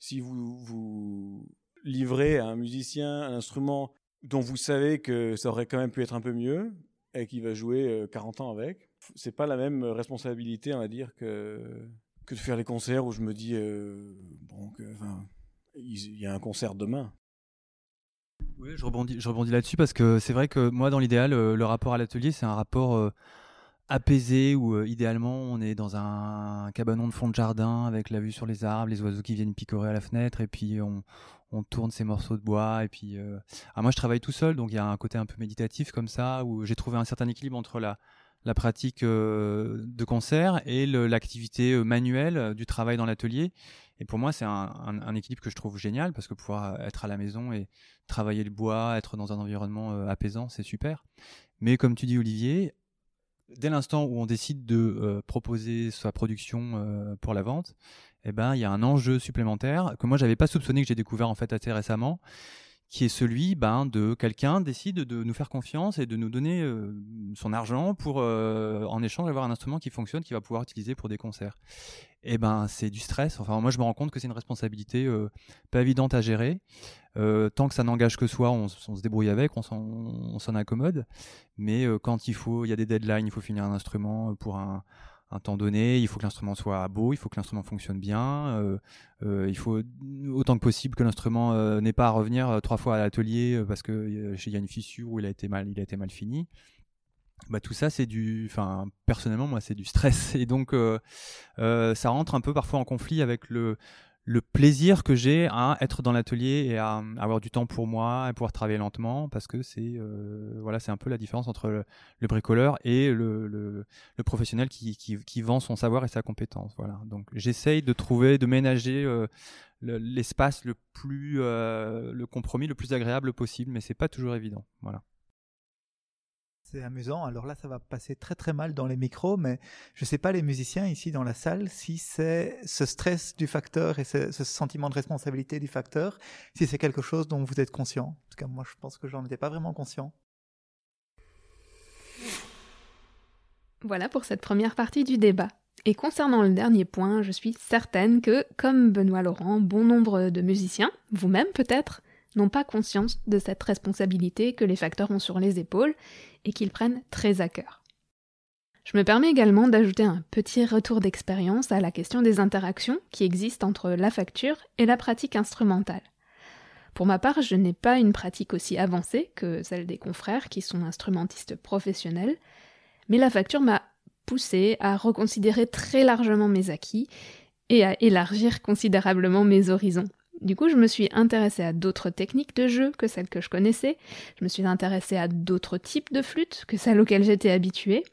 Si vous vous livrez à un musicien un instrument dont vous savez que ça aurait quand même pu être un peu mieux et qu'il va jouer quarante ans avec, c'est pas la même responsabilité, on va dire, que, que de faire les concerts où je me dis euh, bon, que, enfin, il y a un concert demain. Oui, je rebondis, je rebondis là-dessus parce que c'est vrai que moi, dans l'idéal, le rapport à l'atelier, c'est un rapport euh, apaisé où euh, idéalement on est dans un cabanon de fond de jardin avec la vue sur les arbres, les oiseaux qui viennent picorer à la fenêtre et puis on, on tourne ces morceaux de bois et puis euh... Alors moi je travaille tout seul, donc il y a un côté un peu méditatif comme ça où j'ai trouvé un certain équilibre entre la, la pratique euh, de concert et le, l'activité manuelle du travail dans l'atelier, et pour moi c'est un, un, un équilibre que je trouve génial parce que pouvoir être à la maison et travailler le bois, être dans un environnement euh, apaisant, c'est super. Mais comme tu dis Olivier, dès l'instant où on décide de euh, proposer sa production euh, pour la vente, eh ben, il y a un enjeu supplémentaire que moi, je n'avais pas soupçonné, que j'ai découvert en fait assez récemment, qui est celui ben, de quelqu'un décide de nous faire confiance et de nous donner euh, son argent pour, euh, en échange, avoir un instrument qui fonctionne, qu'il va pouvoir utiliser pour des concerts. Eh ben, c'est du stress. Enfin, moi, je me rends compte que c'est une responsabilité euh, pas évidente à gérer. Euh, tant que ça n'engage que soi, on, on se débrouille avec, on s'en, on s'en accommode. Mais euh, quand il faut, il y a des deadlines, il faut finir un instrument pour un, un temps donné, il faut que l'instrument soit beau, il faut que l'instrument fonctionne bien. Euh, euh, il faut autant que possible que l'instrument euh, n'ait pas à revenir euh, trois fois à l'atelier euh, parce que euh, y a une fissure où il a été mal, il a été mal fini. Bah, tout ça, c'est du, enfin, personnellement, moi, c'est du stress. Et donc, euh, euh, ça rentre un peu parfois en conflit avec le, le plaisir que j'ai à être dans l'atelier et à, à avoir du temps pour moi, à pouvoir travailler lentement, parce que c'est, euh, voilà, c'est un peu la différence entre le, le bricoleur et le, le, le professionnel qui, qui, qui vend son savoir et sa compétence. Voilà. Donc, j'essaye de trouver, de ménager euh, le, l'espace le plus, euh, le compromis le plus agréable possible, mais c'est pas toujours évident. Voilà. C'est amusant, alors là ça va passer très très mal dans les micros, mais je ne sais pas les musiciens ici dans la salle si c'est ce stress du facteur et ce, ce sentiment de responsabilité du facteur, si c'est quelque chose dont vous êtes conscient. En tout cas moi je pense que j'en étais pas vraiment conscient. Voilà pour cette première partie du débat. Et concernant le dernier point, je suis certaine que, comme Benoît Laurent, bon nombre de musiciens, vous-même peut-être, n'ont pas conscience de cette responsabilité que les facteurs ont sur les épaules et qu'ils prennent très à cœur. Je me permets également d'ajouter un petit retour d'expérience à la question des interactions qui existent entre la facture et la pratique instrumentale. Pour ma part, je n'ai pas une pratique aussi avancée que celle des confrères qui sont instrumentistes professionnels, mais la facture m'a poussée à reconsidérer très largement mes acquis et à élargir considérablement mes horizons. Du coup, je me suis intéressée à d'autres techniques de jeu que celles que je connaissais, je me suis intéressée à d'autres types de flûtes que celles auxquelles j'étais habituée.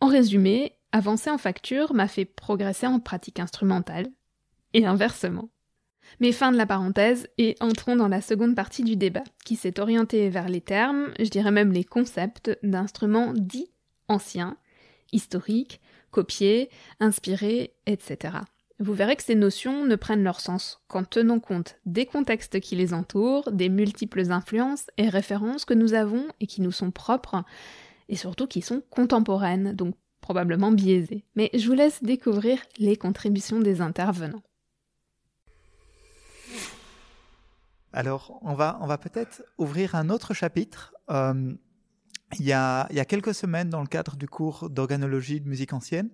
En résumé, avancer en facture m'a fait progresser en pratique instrumentale, et inversement. Mais fin de la parenthèse, et entrons dans la seconde partie du débat, qui s'est orientée vers les termes, je dirais même les concepts, d'instruments dits anciens, historiques, copiés, inspirés, et cetera. Vous verrez que ces notions ne prennent leur sens qu'en tenant compte des contextes qui les entourent, des multiples influences et références que nous avons et qui nous sont propres, et surtout qui sont contemporaines, donc probablement biaisées. Mais je vous laisse découvrir les contributions des intervenants. Alors, on va, on va peut-être ouvrir un autre chapitre. Euh, il y a, il y a quelques semaines, dans le cadre du cours d'organologie de musique ancienne,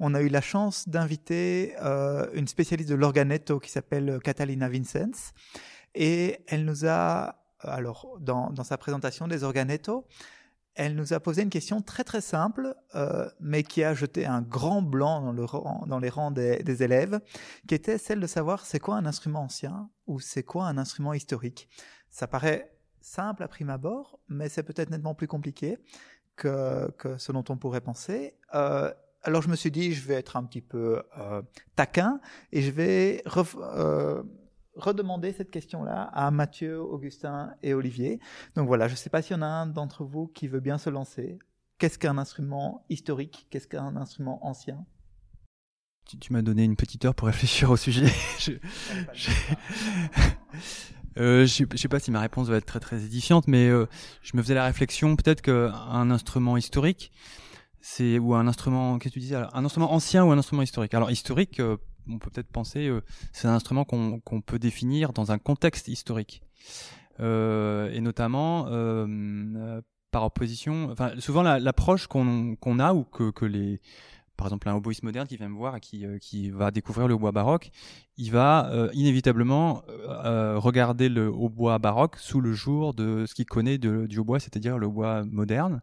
on a eu la chance d'inviter euh, une spécialiste de l'organetto qui s'appelle Catalina Vincens. Et elle nous a, alors dans, dans sa présentation des organetto, elle nous a posé une question très très simple, euh, mais qui a jeté un grand blanc dans, le rang, dans les rangs des, des élèves, qui était celle de savoir c'est quoi un instrument ancien ou c'est quoi un instrument historique. Ça paraît simple à prime abord, mais c'est peut-être nettement plus compliqué que, que ce dont on pourrait penser. Euh, alors je me suis dit, je vais être un petit peu euh, taquin et je vais... Ref- euh, redemander cette question-là à Mathieu, Augustin et Olivier. Donc voilà, je ne sais pas s'il y en a un d'entre vous qui veut bien se lancer. Qu'est-ce qu'un instrument historique ? Qu'est-ce qu'un instrument ancien ? Tu, tu m'as donné une petite heure pour réfléchir au sujet. Je ne sais pas si ma réponse va être très très édifiante, mais euh, je me faisais la réflexion peut-être qu'un instrument historique, c'est ou un instrument, qu'est-ce que tu disais ? Un instrument ancien ou un instrument historique ? Alors historique. Euh, On peut peut-être penser, euh, c'est un instrument qu'on, qu'on peut définir dans un contexte historique, euh, et notamment euh, euh, par opposition. Enfin, souvent la, l'approche qu'on, qu'on a ou que, que les, par exemple, un oboïste moderne qui vient me voir et qui, euh, qui va découvrir le hautbois baroque, il va euh, inévitablement euh, regarder le hautbois baroque sous le jour de ce qu'il connaît de, du hautbois, c'est-à-dire le hautbois moderne,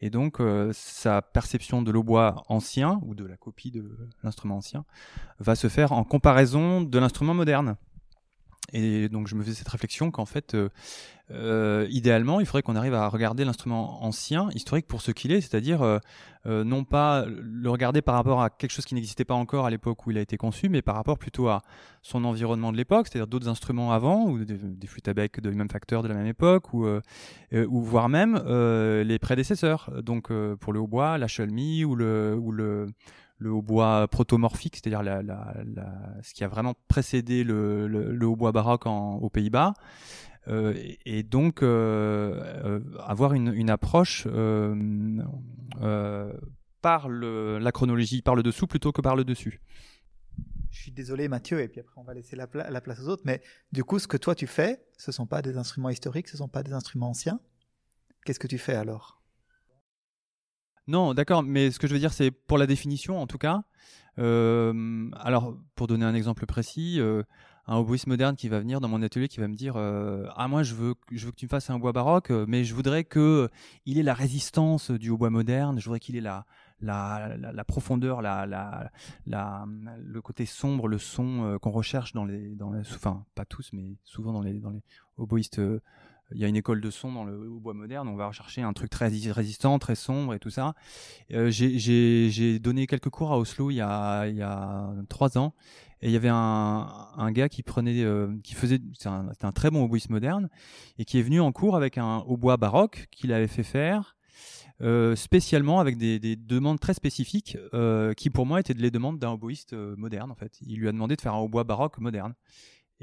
et donc euh, sa perception de l'hautbois ancien ou de la copie de l'instrument ancien va se faire en comparaison de l'instrument moderne. Et donc je me faisais cette réflexion qu'en fait, euh, euh, idéalement, il faudrait qu'on arrive à regarder l'instrument ancien, historique, pour ce qu'il est, c'est-à-dire euh, euh, non pas le regarder par rapport à quelque chose qui n'existait pas encore à l'époque où il a été conçu, mais par rapport plutôt à son environnement de l'époque, c'est-à-dire d'autres instruments avant, ou des, des flûtes à bec de même facteur de la même époque, ou, euh, ou voire même euh, les prédécesseurs, donc euh, pour le hautbois, la chelmie, ou le... Ou le le hautbois protomorphique, c'est-à-dire la, la, la, ce qui a vraiment précédé le, le, le hautbois baroque en, aux Pays-Bas, euh, et, et donc euh, euh, avoir une, une approche euh, euh, par le, la chronologie, par le dessous plutôt que par le dessus. Je suis désolé Mathieu, et puis après on va laisser la, pla- la place aux autres, mais du coup ce que toi tu fais, ce ne sont pas des instruments historiques, ce ne sont pas des instruments anciens. Qu'est-ce que tu fais alors ? Non, d'accord, mais ce que je veux dire, c'est pour la définition, en tout cas. Euh, alors, pour donner un exemple précis, euh, un oboïste moderne qui va venir dans mon atelier, qui va me dire euh, « Ah, moi, je veux, je veux que tu me fasses un hautbois baroque, mais je voudrais qu'il ait la résistance du hautbois moderne, je voudrais qu'il ait la, la, la, la profondeur, la, la, la, le côté sombre, le son euh, qu'on recherche dans les, dans les... Enfin, pas tous, mais souvent dans les, dans les oboïstes... Euh, Il y a une école de son dans le hautbois moderne, on va rechercher un truc très résistant, très sombre et tout ça. Euh, j'ai, j'ai, j'ai donné quelques cours à Oslo il y a, il y a trois ans, et il y avait un, un gars qui prenait, euh, qui faisait, c'est un, c'était un très bon hautboïste moderne, et qui est venu en cours avec un hautbois baroque qu'il avait fait faire, euh, spécialement avec des, des demandes très spécifiques, euh, qui pour moi étaient les demandes d'un hautboïste euh, moderne en fait. Il lui a demandé de faire un hautbois baroque moderne.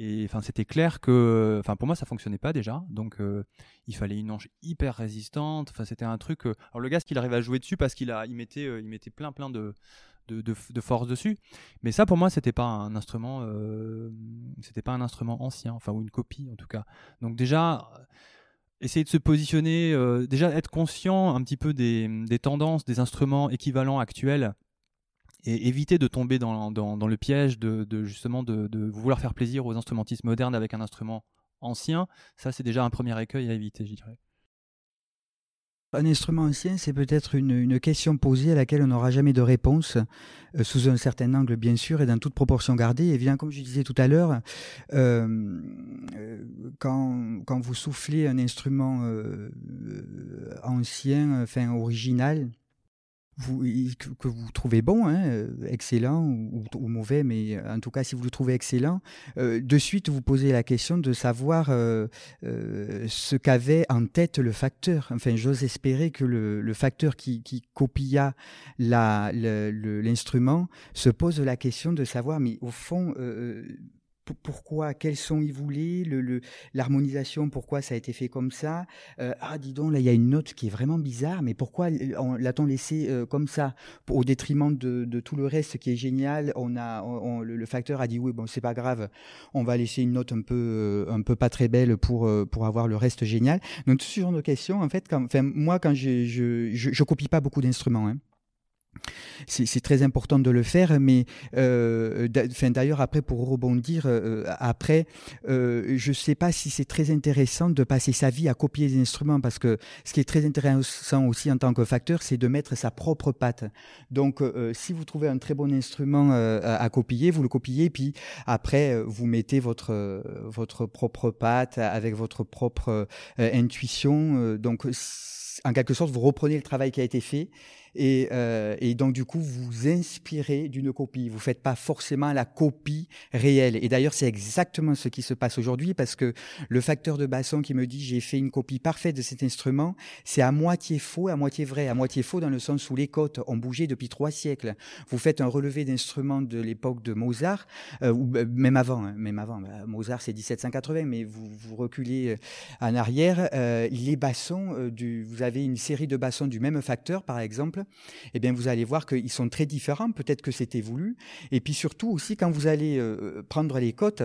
Et enfin, c'était clair que, enfin, pour moi, ça fonctionnait pas déjà. Donc, euh, il fallait une hanche hyper résistante. Enfin, c'était un truc. Euh... Alors, le gars, ce qu'il arrivait à jouer dessus parce qu'il a, il mettait, euh, il mettait plein, plein de, de, de, de force dessus. Mais ça, pour moi, c'était pas un instrument, euh... c'était pas un instrument ancien, enfin, ou une copie en tout cas. Donc déjà, essayer de se positionner, euh, déjà être conscient un petit peu des, des tendances, des instruments équivalents actuels, et éviter de tomber dans, dans, dans le piège de, de justement de, de vouloir faire plaisir aux instrumentistes modernes avec un instrument ancien. Ça, c'est déjà un premier écueil à éviter, je dirais. Un instrument ancien, c'est peut-être une, une question posée à laquelle on n'aura jamais de réponse, euh, sous un certain angle bien sûr et dans toute proportion gardée. Et bien, comme je disais tout à l'heure, euh, quand, quand vous soufflez un instrument euh, ancien, enfin original, vous, que vous trouvez bon, hein, excellent ou, ou mauvais, mais en tout cas, si vous le trouvez excellent, euh, de suite, vous posez la question de savoir euh, euh, ce qu'avait en tête le facteur. Enfin, j'ose espérer que le, le facteur qui, qui copia la, le, le, l'instrument se pose la question de savoir, mais au fond... Euh, pourquoi, quels sons ils voulaient, le, le, l'harmonisation, pourquoi ça a été fait comme ça. Euh, ah, dis donc, là, il y a une note qui est vraiment bizarre, mais pourquoi on, l'a-t-on laissé euh, comme ça, au détriment de, de tout le reste qui est génial. On a, on, on, le, le facteur a dit, oui, bon, c'est pas grave, on va laisser une note un peu, euh, un peu pas très belle pour, euh, pour avoir le reste génial. Donc, ce genre de questions, en fait, quand, enfin, moi, quand je, je, je, je copie pas beaucoup d'instruments, hein. C'est, c'est très important de le faire, mais euh, d'a, enfin, d'ailleurs, après, pour rebondir, euh, après, euh, je ne sais pas si c'est très intéressant de passer sa vie à copier les instruments, parce que ce qui est très intéressant aussi en tant que facteur, c'est de mettre sa propre patte. Donc, euh, si vous trouvez un très bon instrument euh, à, à copier, vous le copiez, puis après, vous mettez votre, votre propre patte avec votre propre euh, intuition. Donc, en quelque sorte, vous reprenez le travail qui a été fait. Et, euh, et donc, du coup, vous inspirez d'une copie. Vous ne faites pas forcément la copie réelle. Et d'ailleurs, c'est exactement ce qui se passe aujourd'hui, parce que le facteur de basson qui me dit « j'ai fait une copie parfaite de cet instrument », c'est à moitié faux, à moitié vrai. À moitié faux dans le sens où les cotes ont bougé depuis trois siècles. Vous faites un relevé d'instruments de l'époque de Mozart, euh, ou même avant. Hein, même avant. Bah, Mozart, c'est dix-sept cent quatre-vingts, mais vous, vous reculez en arrière. Euh, les bassons, euh, du, vous avez une série de bassons du même facteur, par exemple. Eh bien, vous allez voir qu'ils sont très différents, peut-être que c'était voulu. Et puis surtout aussi, quand vous allez euh, prendre les cotes,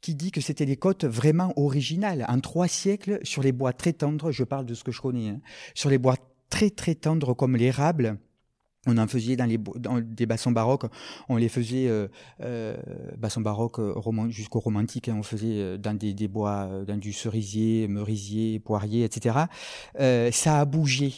qui dit que c'était des cotes vraiment originales. En trois siècles, sur les bois très tendres, je parle de ce que je connais, hein, sur les bois très très tendres comme l'érable, on en faisait dans les dans des bassons baroques, on les faisait euh, euh, bassons baroques roman, jusqu'au romantique, hein, on faisait dans des, des bois, dans du cerisier, merisier, poirier, et cetera. Euh, ça a bougé.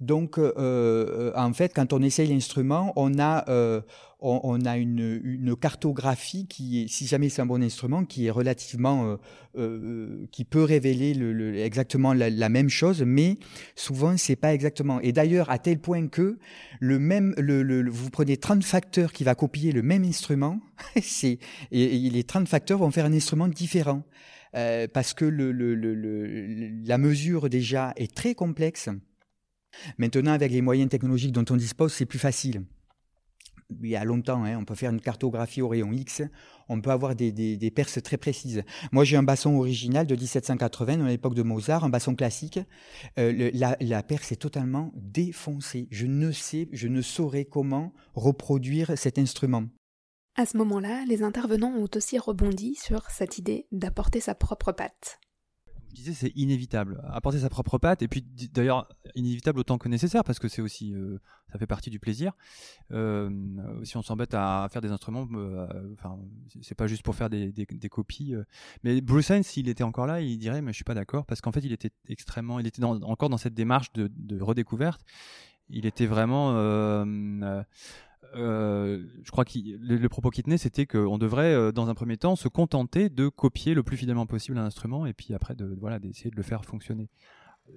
Donc, euh, euh, en fait, quand on essaye l'instrument, on a, euh, on, on a une, une cartographie qui est, si jamais c'est un bon instrument, qui est relativement, euh, euh, qui peut révéler le, le, exactement la, la même chose, mais souvent c'est pas exactement. Et d'ailleurs, à tel point que le même, le, le, vous prenez trente facteurs qui va copier le même instrument, c'est, et, et les trente facteurs vont faire un instrument différent, euh, parce que le, le, le, le, la mesure déjà est très complexe. Maintenant, avec les moyens technologiques dont on dispose, c'est plus facile. Il y a longtemps, hein, on peut faire une cartographie au rayon X, on peut avoir des, des, des perces très précises. Moi, j'ai un basson original de dix-sept cent quatre-vingts, à l'époque de Mozart, un basson classique. Euh, le, la, la perce est totalement défoncée. Je ne sais, je ne saurais comment reproduire cet instrument. À ce moment-là, les intervenants ont aussi rebondi sur cette idée d'apporter sa propre patte. Je disais, c'est inévitable, apporter sa propre patte, et puis d'ailleurs inévitable autant que nécessaire, parce que c'est aussi, euh, ça fait partie du plaisir. Euh, si on s'embête à faire des instruments, euh, enfin, c'est pas juste pour faire des, des, des copies. Euh. Mais Bruce Haynes, s'il était encore là, il dirait, mais je suis pas d'accord, parce qu'en fait, il était extrêmement, il était dans, encore dans cette démarche de, de redécouverte. Il était vraiment. Euh, euh, Euh, je crois que le, le propos qui tenait, c'était qu'on devrait, euh, dans un premier temps, se contenter de copier le plus fidèlement possible un instrument, et puis après, de, voilà, d'essayer de le faire fonctionner.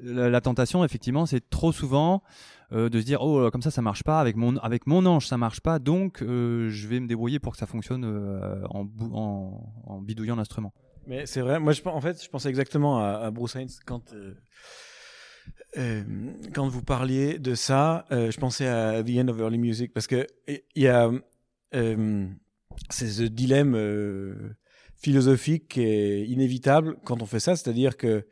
La, la tentation, effectivement, c'est trop souvent euh, de se dire, oh, comme ça, ça marche pas, avec mon, avec mon ange, ça marche pas, donc euh, je vais me débrouiller pour que ça fonctionne euh, en, bou- en, en bidouillant l'instrument. Mais c'est vrai, moi, je, en fait, je pensais exactement à, à Bruce Haynes quand... Euh... Euh, quand vous parliez de ça, euh, je pensais à The End of Early Music, parce que il y a euh, c'est ce dilemme euh, philosophique qui est inévitable quand on fait ça, c'est-à-dire que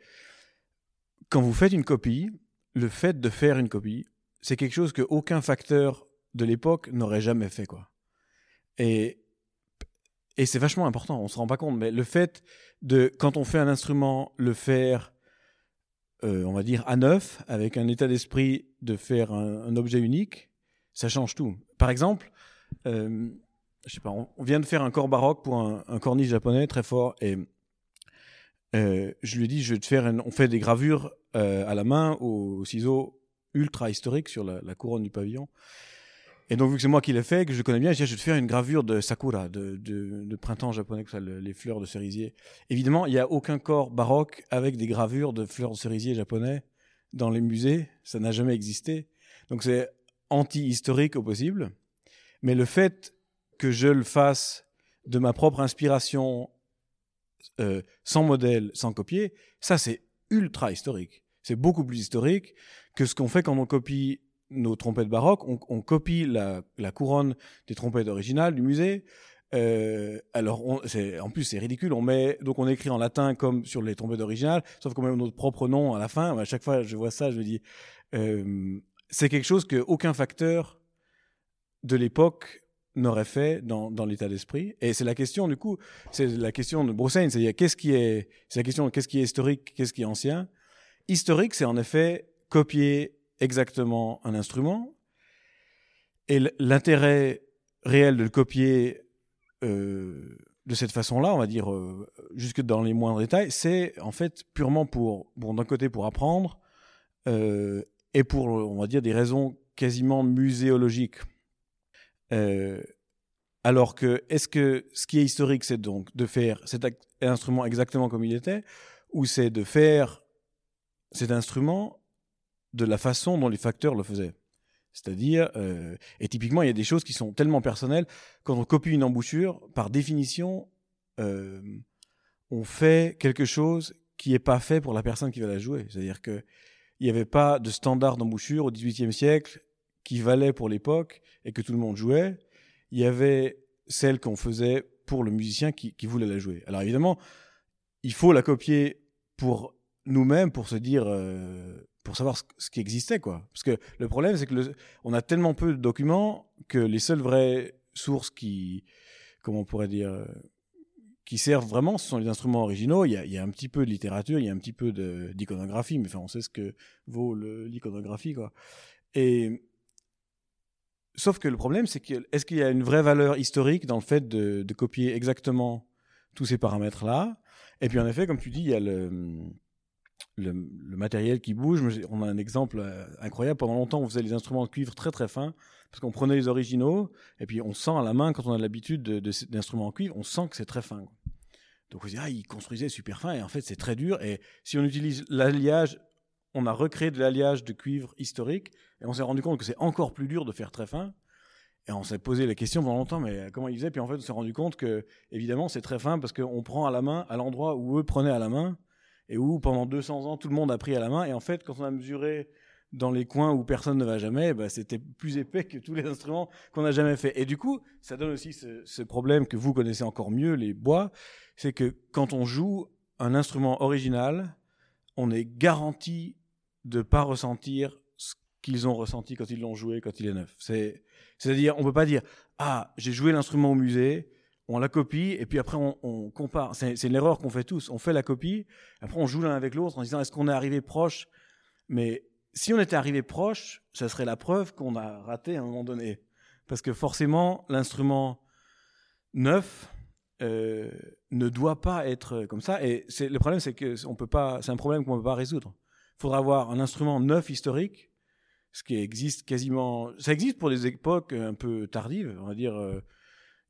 quand vous faites une copie, le fait de faire une copie, c'est quelque chose que aucun facteur de l'époque n'aurait jamais fait, quoi. Et et c'est vachement important, on se rend pas compte, mais le fait de quand on fait un instrument, le faire euh, on va dire, à neuf, avec un état d'esprit de faire un, un objet unique, ça change tout. Par exemple, euh, je sais pas, on, on vient de faire un corps baroque pour un, un corniche japonais très fort, et euh, je lui dis, je vais te faire, une, on fait des gravures euh, à la main, au, au ciseau ultra historique sur la, la couronne du pavillon. Et donc, vu que c'est moi qui l'ai fait, que je le connais bien, je dis, je vais te faire une gravure de sakura, de, de, de printemps japonais, comme ça, le, les fleurs de cerisier. Évidemment, il n'y a aucun corps baroque avec des gravures de fleurs de cerisier japonais dans les musées. Ça n'a jamais existé. Donc, c'est anti-historique au possible. Mais le fait que je le fasse de ma propre inspiration, euh, sans modèle, sans copier, ça, c'est ultra historique. C'est beaucoup plus historique que ce qu'on fait quand on copie nos trompettes baroques. On, on copie la, la couronne des trompettes originales du musée. Euh, alors, on, c'est, en plus, c'est ridicule. On met, donc, on écrit en latin comme sur les trompettes originales, sauf qu'on met notre propre nom à la fin. À chaque fois, je vois ça, je me dis, euh, c'est quelque chose que aucun facteur de l'époque n'aurait fait dans, dans l'état d'esprit. Et c'est la question, du coup, c'est la question de Bruce Haynes. C'est-à-dire, qu'est-ce qui est, c'est la question, qu'est-ce qui est historique, qu'est-ce qui est ancien? Historique, c'est en effet copier exactement un instrument, et l'intérêt réel de le copier euh, de cette façon-là, on va dire euh, jusque dans les moindres détails, c'est en fait purement pour, bon, d'un côté pour apprendre euh, et pour, on va dire, des raisons quasiment muséologiques. Euh, alors que, est-ce que ce qui est historique, c'est donc de faire cet act- instrument exactement comme il était, ou c'est de faire cet instrument de la façon dont les facteurs le faisaient. C'est-à-dire, euh, et typiquement, il y a des choses qui sont tellement personnelles. Quand on copie une embouchure, par définition, euh, on fait quelque chose qui n'est pas fait pour la personne qui va la jouer. C'est-à-dire qu'il n'y avait pas de standard d'embouchure au XVIIIe siècle qui valait pour l'époque et que tout le monde jouait. Il y avait celle qu'on faisait pour le musicien qui, qui voulait la jouer. Alors évidemment, il faut la copier pour nous-mêmes, pour se dire... Euh, pour savoir ce qui existait, quoi. Parce que le problème, c'est que le, on a tellement peu de documents que les seules vraies sources qui, comment on pourrait dire, qui servent vraiment, ce sont les instruments originaux. Il y a, il y a un petit peu de littérature, il y a un petit peu de, d'iconographie, mais enfin, on sait ce que vaut le, l'iconographie, quoi. Et, sauf que le problème, c'est que, est-ce qu'il y a une vraie valeur historique dans le fait de, de copier exactement tous ces paramètres-là? Et puis, en effet, comme tu dis, il y a le... Le, le matériel qui bouge. On a un exemple euh, incroyable. Pendant longtemps, on faisait des instruments de cuivre très très fins parce qu'on prenait les originaux et puis on sent à la main, quand on a l'habitude de, de, d'instruments en cuivre, on sent que c'est très fin, quoi. Donc on se dit, ah, ils construisaient super fin et en fait c'est très dur, et si on utilise l'alliage, on a recréé de l'alliage de cuivre historique et on s'est rendu compte que c'est encore plus dur de faire très fin, et on s'est posé la question pendant longtemps, mais comment ils faisaient? Puis en fait on s'est rendu compte que évidemment c'est très fin parce qu'on prend à la main à l'endroit où eux prenaient à la main et où pendant deux cents ans, tout le monde a pris à la main. Et en fait, quand on a mesuré dans les coins où personne ne va jamais, bah, c'était plus épais que tous les instruments qu'on a jamais fait. Et du coup, ça donne aussi ce, ce problème que vous connaissez encore mieux, les bois, c'est que quand on joue un instrument original, on est garanti de ne pas ressentir ce qu'ils ont ressenti quand ils l'ont joué, quand il est neuf. C'est, c'est-à-dire, on ne peut pas dire « Ah, j'ai joué l'instrument au musée », on la copie et puis après on, on compare. C'est, c'est l'erreur qu'on fait tous. On fait la copie, après on joue l'un avec l'autre en disant est-ce qu'on est arrivé proche? Mais si on était arrivé proche, ça serait la preuve qu'on a raté à un moment donné. Parce que forcément, l'instrument neuf euh, ne doit pas être comme ça. Et c'est, le problème, c'est que on peut pas, c'est un problème qu'on ne peut pas résoudre. Il faudra avoir un instrument neuf historique, ce qui existe quasiment... Ça existe pour des époques un peu tardives, on va dire... Euh,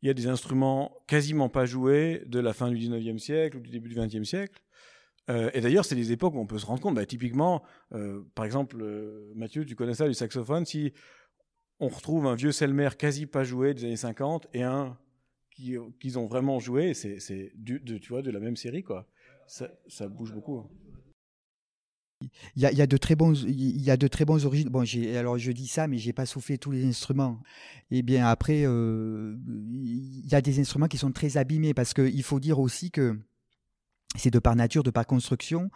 il y a des instruments quasiment pas joués de la fin du dix-neuvième siècle ou du début du vingtième siècle. Euh, et d'ailleurs, c'est des époques où on peut se rendre compte. Bah, typiquement, euh, par exemple, euh, Mathieu, tu connais ça, du saxophone. Si on retrouve un vieux Selmer quasi pas joué des années cinquante et un qui, qu'ils ont vraiment joué, c'est, c'est du, de, tu vois, de la même série, quoi. Ça, ça bouge beaucoup, hein. Il y, a, il y a de très bons, il y a de très bons origines. Bon, j'ai, alors je dis ça, mais j'ai pas soufflé tous les instruments. Et bien après, euh, il y a des instruments qui sont très abîmés parce que il faut dire aussi que c'est de par nature, de par construction,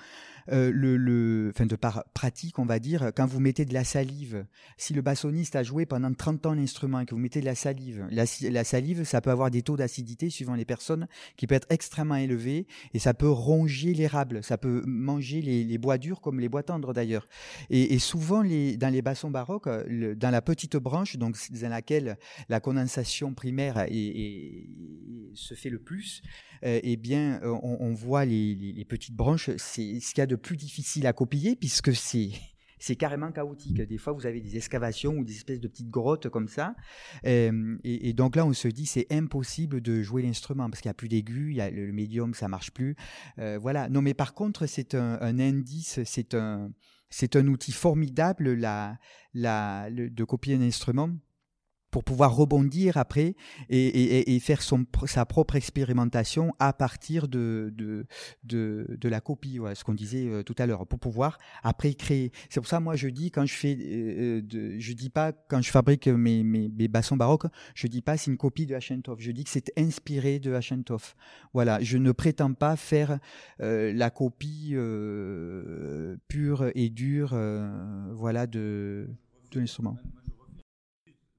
euh, le, le, enfin de par pratique, on va dire, quand vous mettez de la salive, si le bassoniste a joué pendant trente ans l'instrument et que vous mettez de la salive, la, la salive, ça peut avoir des taux d'acidité suivant les personnes qui peut être extrêmement élevé et ça peut ronger l'érable, ça peut manger les, les bois durs comme les bois tendres d'ailleurs. Et, et souvent, les, dans les bassons baroques, le, dans la petite branche, donc dans laquelle la condensation primaire est, est, se fait le plus, euh, eh bien, on, on voit les, les, les petites branches, c'est ce qu'il y a de plus difficile à copier puisque c'est... c'est carrément chaotique. Des fois, vous avez des excavations ou des espèces de petites grottes comme ça. Euh, et, et donc là, on se dit, c'est impossible de jouer l'instrument parce qu'il n'y a plus d'aigu, il y a le, le médium, ça ne marche plus. Euh, voilà. Non, mais par contre, c'est un, un indice, c'est un, c'est un outil formidable la, la, le, de copier un instrument pour pouvoir rebondir après et, et, et faire son, sa propre expérimentation à partir de, de, de, de la copie, ouais, ce qu'on disait tout à l'heure, pour pouvoir après créer. C'est pour ça, moi, je dis quand je fais, euh, de, je dis pas quand je fabrique mes, mes, mes bassons baroques, je dis pas c'est une copie de Hachentov, je dis que c'est inspiré de Hachentov. Voilà, je ne prétends pas faire euh, la copie euh, pure et dure, euh, voilà, de, de l'instrument.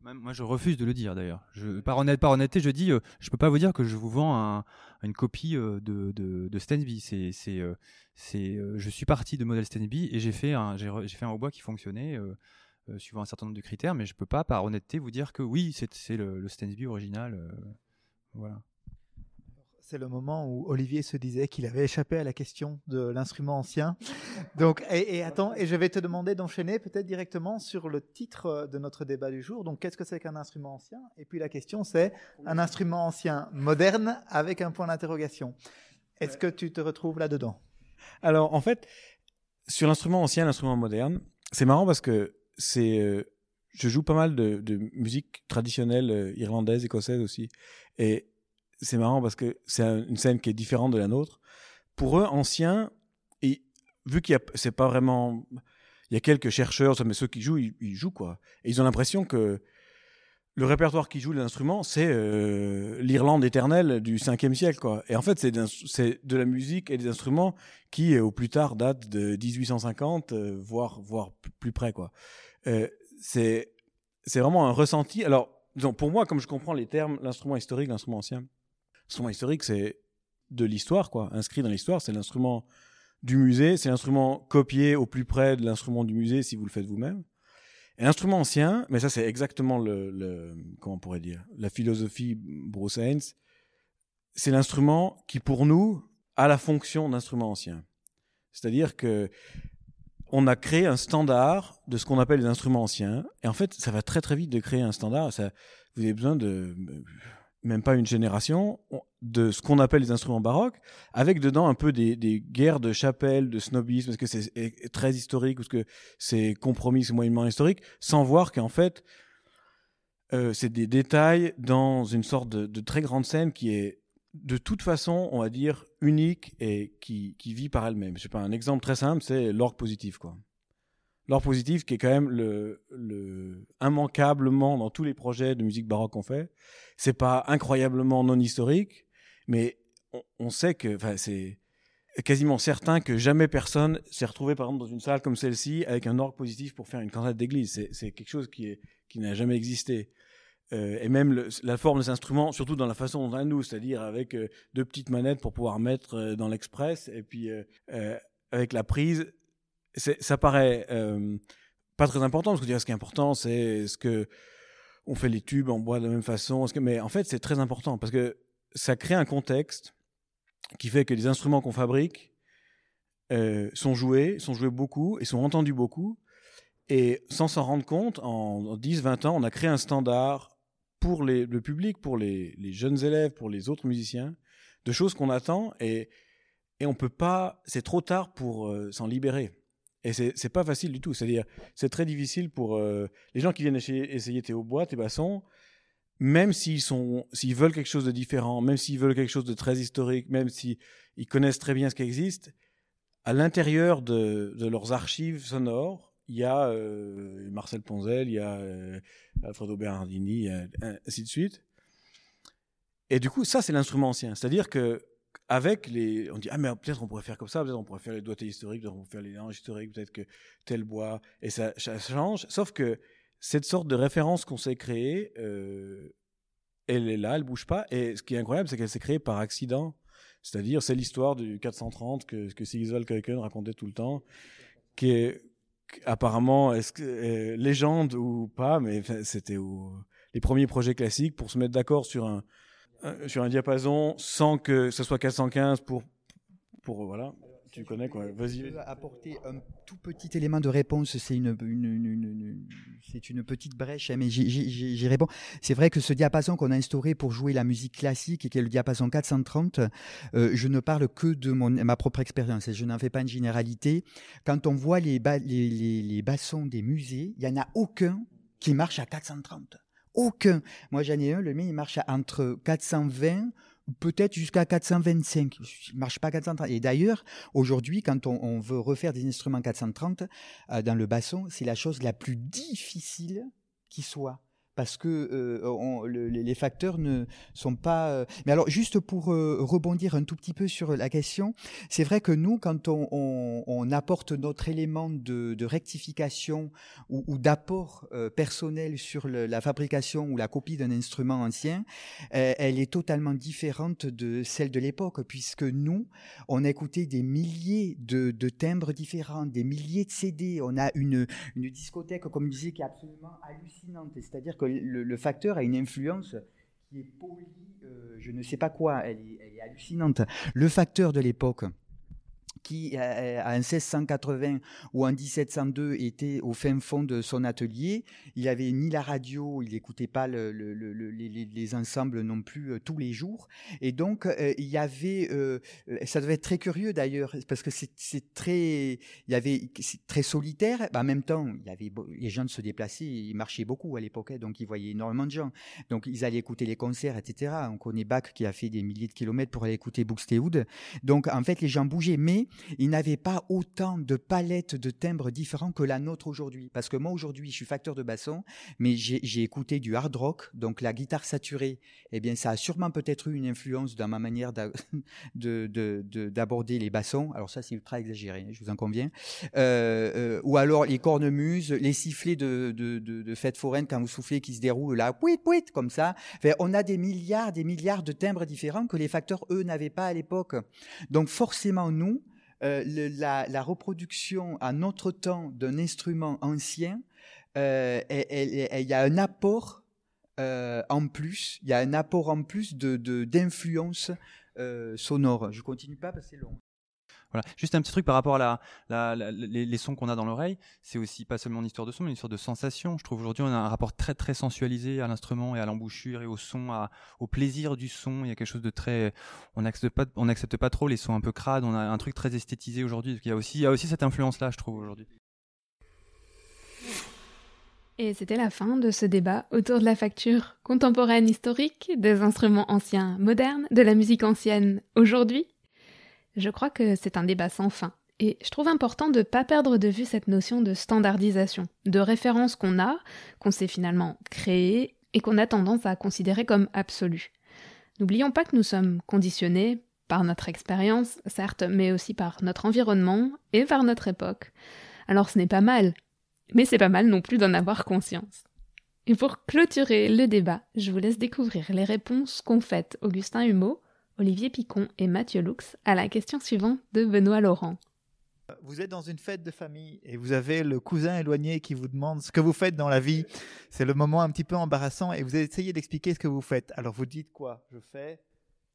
Moi, je refuse de le dire, d'ailleurs. Je, par, honnête, par honnêteté, je dis, euh, je peux pas vous dire que je vous vends un, une copie euh, de, de, de Stensby. C'est, c'est, euh, c'est, euh, je suis parti de modèle Stensby et j'ai fait un, j'ai, j'ai fait un hautbois qui fonctionnait euh, euh, suivant un certain nombre de critères, mais je peux pas, par honnêteté, vous dire que oui, c'est, c'est le, le Stensby original. Euh, voilà. C'est le moment où Olivier se disait qu'il avait échappé à la question de l'instrument ancien. Donc, et, et attends, et je vais te demander d'enchaîner peut-être directement sur le titre de notre débat du jour. Donc, qu'est-ce que c'est qu'un instrument ancien ? Et puis la question, c'est un instrument ancien moderne avec un point d'interrogation. Est-ce que tu te retrouves là-dedans ? Alors, en fait, sur l'instrument ancien, l'instrument moderne, c'est marrant parce que c'est, euh, je joue pas mal de, de musique traditionnelle euh, irlandaise, écossaise aussi, et c'est marrant parce que c'est une scène qui est différente de la nôtre. Pour eux, anciens, et vu qu'il y a, c'est pas vraiment, il y a quelques chercheurs, mais ceux qui jouent, ils, ils jouent quoi. Et ils ont l'impression que le répertoire qui joue de l'instrument, c'est euh, l'Irlande éternelle du cinquième siècle quoi. Et en fait, c'est, c'est de la musique et des instruments qui, au plus tard, datent de dix-huit cent cinquante, euh, voire voire plus près quoi. Euh, c'est c'est vraiment un ressenti. Alors, disons, pour moi, comme je comprends les termes, l'instrument historique, l'instrument ancien. L'instrument historique, c'est de l'histoire, quoi. Inscrit dans l'histoire, c'est l'instrument du musée, c'est l'instrument copié au plus près de l'instrument du musée si vous le faites vous-même. Et l'instrument ancien, mais ça c'est exactement le, le comment on pourrait dire, la philosophie Bruce Haynes, c'est l'instrument qui pour nous a la fonction d'instrument ancien. C'est-à-dire que on a créé un standard de ce qu'on appelle les instruments anciens, et en fait ça va très très vite de créer un standard. Ça, vous avez besoin de même pas une génération, de ce qu'on appelle les instruments baroques, avec dedans un peu des, des guerres de chapelle, de snobisme, parce que c'est très historique, parce que c'est compromis, c'est moyennement historique, sans voir qu'en fait, euh, c'est des détails dans une sorte de, de très grande scène qui est, de toute façon, on va dire, unique et qui, qui vit par elle-même. Je sais pas, un exemple très simple, c'est l'orgue positif, quoi. L'orgue positif qui est quand même le, le immanquablement dans tous les projets de musique baroque qu'on fait. C'est pas incroyablement non historique, mais on, on sait que, enfin, c'est quasiment certain que jamais personne s'est retrouvé, par exemple, dans une salle comme celle-ci avec un orgue positif pour faire une cantate d'église. C'est, c'est quelque chose qui est, qui n'a jamais existé. Euh, et même le, la forme de cet instrument, surtout dans la façon dont on a nous, c'est-à-dire avec euh, deux petites manettes pour pouvoir mettre euh, dans l'express et puis euh, euh, avec la prise. C'est, ça paraît euh, pas très important, parce que ce qui est important, c'est ce que on fait les tubes en bois de la même façon. Que, mais en fait, c'est très important, parce que ça crée un contexte qui fait que les instruments qu'on fabrique euh, sont joués, sont joués beaucoup et sont entendus beaucoup. Et sans s'en rendre compte, en dix, vingt ans, on a créé un standard pour les, le public, pour les, les jeunes élèves, pour les autres musiciens, de choses qu'on attend et, et on peut pas, c'est trop tard pour euh, s'en libérer. Et c'est, c'est pas facile du tout. C'est-à-dire, c'est très difficile pour euh, les gens qui viennent essayer, essayer tes hautbois, tes bassons, même s'ils sont, s'ils veulent quelque chose de différent, même s'ils veulent quelque chose de très historique, même s'ils connaissent très bien ce qui existe, à l'intérieur de, de leurs archives sonores, il y a euh, Marcel Ponzel, il y a euh, Alfredo Bernardini, ainsi de suite. Et du coup, ça, c'est l'instrument ancien. C'est-à-dire que avec les, on dit, ah, mais peut-être on pourrait faire comme ça, peut-être on pourrait faire les doigtés historiques, peut-être on pourrait faire les langes historiques, peut-être que tel bois, et ça, ça change. Sauf que cette sorte de référence qu'on s'est créée, euh, elle est là, elle bouge pas. Et ce qui est incroyable, c'est qu'elle s'est créée par accident. C'est-à-dire, c'est l'histoire du quatre cent trente que, que Sigiswald Kuijken racontait tout le temps, qui est apparemment, est-ce que, euh, légende ou pas, mais c'était au, les premiers projets classiques pour se mettre d'accord sur un, sur un diapason sans que ce soit quatre cent quinze pour, pour voilà, tu connais quoi. Vas-y. Je peux apporter un tout petit élément de réponse, c'est une, une, une, une, c'est une petite brèche, mais j'y, j'y, j'y réponds. C'est vrai que ce diapason qu'on a instauré pour jouer la musique classique, et qui est le diapason quatre cent trente, euh, je ne parle que de mon, ma propre expérience, et je n'en fais pas une généralité. Quand on voit les, ba, les, les, les bassons des musées, il n'y en a aucun qui marche à quatre cent trente. Aucun. Moi, j'en ai un, le mien, il marche entre quatre cent vingt, peut-être jusqu'à quatre cent vingt-cinq. Il ne marche pas à quatre cent trente. Et d'ailleurs, aujourd'hui, quand on, on veut refaire des instruments quatre cent trente euh, dans le basson, c'est la chose la plus difficile qui soit. Parce que euh, on, le, les facteurs ne sont pas... Euh... Mais alors, juste pour euh, rebondir un tout petit peu sur la question, c'est vrai que nous, quand on, on, on apporte notre élément de, de rectification ou, ou d'apport euh, personnel sur le, la fabrication ou la copie d'un instrument ancien, euh, elle est totalement différente de celle de l'époque, puisque nous, on a écouté des milliers de, de timbres différents, des milliers de C D. On a une, une discothèque, comme je disais, qui est absolument hallucinante, c'est-à-dire que le, le facteur a une influence qui est polie, euh, je ne sais pas quoi, elle est, elle est hallucinante. Le facteur de l'époque, qui euh, en seize cent quatre-vingts ou en dix-sept cent deux était au fin fond de son atelier, il n'avait ni la radio, il n'écoutait pas le, le, le, les, les ensembles non plus euh, tous les jours, et donc euh, il y avait, euh, ça devait être très curieux d'ailleurs, parce que c'est, c'est très, il y avait, c'est très solitaire, bah, en même temps il y avait, les gens se déplaçaient, ils marchaient beaucoup à l'époque, donc ils voyaient énormément de gens, donc ils allaient écouter les concerts, et cetera. On connaît Bach qui a fait des milliers de kilomètres pour aller écouter Buxtehude, donc en fait les gens bougeaient, mais ils n'avaient pas autant de palettes de timbres différents que la nôtre aujourd'hui. Parce que moi, aujourd'hui, je suis facteur de basson, mais j'ai, j'ai écouté du hard rock, donc la guitare saturée. Eh bien, ça a sûrement peut-être eu une influence dans ma manière d'a, de, de, de, d'aborder les bassons. Alors ça, c'est ultra exagéré, je vous en conviens. Euh, euh, ou alors les cornemuses, les sifflets de, de, de, de fêtes foraines, quand vous soufflez, qui se déroulent là, pouit, pouit, comme ça. Enfin, on a des milliards, des milliards de timbres différents que les facteurs, eux, n'avaient pas à l'époque. Donc forcément, nous, Euh, le, la, la reproduction à notre temps d'un instrument ancien, euh, il y a un apport euh, en plus, il y a un apport en plus de, de, d'influence euh, sonore. Je continue pas parce que c'est long. Voilà. Juste un petit truc par rapport à la, la, la, les, les sons qu'on a dans l'oreille, c'est aussi pas seulement une histoire de son, mais une histoire de sensation. Je trouve aujourd'hui on a un rapport très très sensualisé à l'instrument et à l'embouchure et au son, à, au plaisir du son. Il y a quelque chose de très, on n'accepte pas, on n'accepte pas trop les sons un peu crades. On a un truc très esthétisé aujourd'hui. Il y a aussi, il y a aussi cette influence-là, je trouve aujourd'hui. Et c'était la fin de ce débat autour de la facture contemporaine historique, des instruments anciens modernes, de la musique ancienne aujourd'hui. Je crois que c'est un débat sans fin, et je trouve important de ne pas perdre de vue cette notion de standardisation, de référence qu'on a, qu'on s'est finalement créée, et qu'on a tendance à considérer comme absolue. N'oublions pas que nous sommes conditionnés, par notre expérience, certes, mais aussi par notre environnement et par notre époque. Alors ce n'est pas mal, mais c'est pas mal non plus d'en avoir conscience. Et pour clôturer le débat, je vous laisse découvrir les réponses qu'ont faites Augustin Humeau, Olivier Picon et Mathieu Lux à la question suivante de Benoît Laurent. Vous êtes dans une fête de famille et vous avez le cousin éloigné qui vous demande ce que vous faites dans la vie. C'est le moment un petit peu embarrassant et vous essayez d'expliquer ce que vous faites. Alors vous dites quoi ? Je fais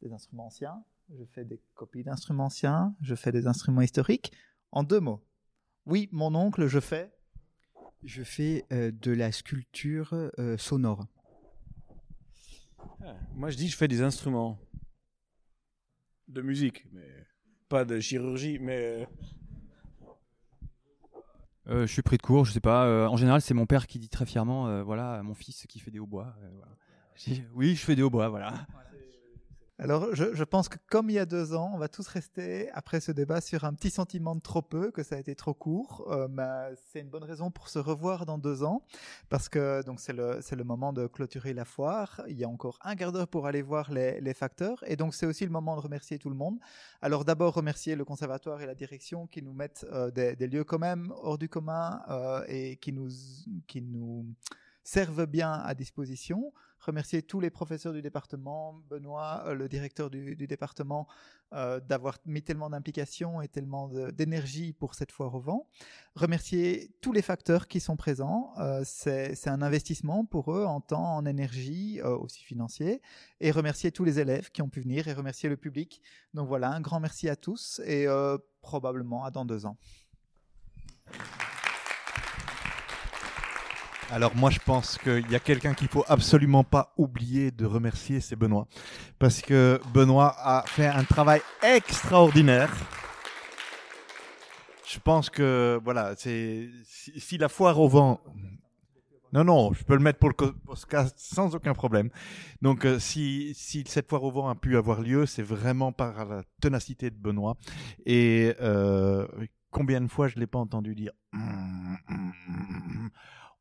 des instruments anciens, je fais des copies d'instruments anciens, je fais des instruments historiques. En deux mots. Oui, mon oncle, je fais... Je fais euh, de la sculpture euh, sonore. Ah, moi je dis je fais des instruments... de musique, mais pas de chirurgie, mais... Euh, je suis pris de court, je sais pas. Euh, en général, c'est mon père qui dit très fièrement, euh, voilà, mon fils qui fait des hautbois. Euh, voilà. Oui, je fais des hautbois, voilà. Alors, je, je pense que comme il y a deux ans, on va tous rester, après ce débat, sur un petit sentiment de trop peu, que ça a été trop court. Euh, bah, c'est une bonne raison pour se revoir dans deux ans, parce que donc c'est le, c'est le moment de clôturer la foire. Il y a encore un quart d'heure pour aller voir les, les facteurs. Et donc, c'est aussi le moment de remercier tout le monde. Alors, d'abord, remercier le conservatoire et la direction qui nous mettent euh, des, des lieux quand même hors du commun euh, et qui nous, qui nous servent bien à disposition. Remercier tous les professeurs du département, Benoît, euh, le directeur du, du département, euh, d'avoir mis tellement d'implication et tellement de, d'énergie pour cette foire au vent. Remercier tous les facteurs qui sont présents. Euh, c'est, c'est un investissement pour eux en temps, en énergie, euh, aussi financier. Et remercier tous les élèves qui ont pu venir et remercier le public. Donc voilà, un grand merci à tous et euh, probablement à dans deux ans. Alors moi je pense qu'il y a quelqu'un qu'il faut absolument pas oublier de remercier, c'est Benoît. Parce que Benoît a fait un travail extraordinaire. Je pense que voilà, c'est si, si la foire au vent... Non, non, je peux le mettre pour le podcast sans aucun problème. Donc, euh, si, si cette foire au vent a pu avoir lieu, c'est vraiment par la ténacité de Benoît. Et euh, combien de fois je ne l'ai pas entendu dire...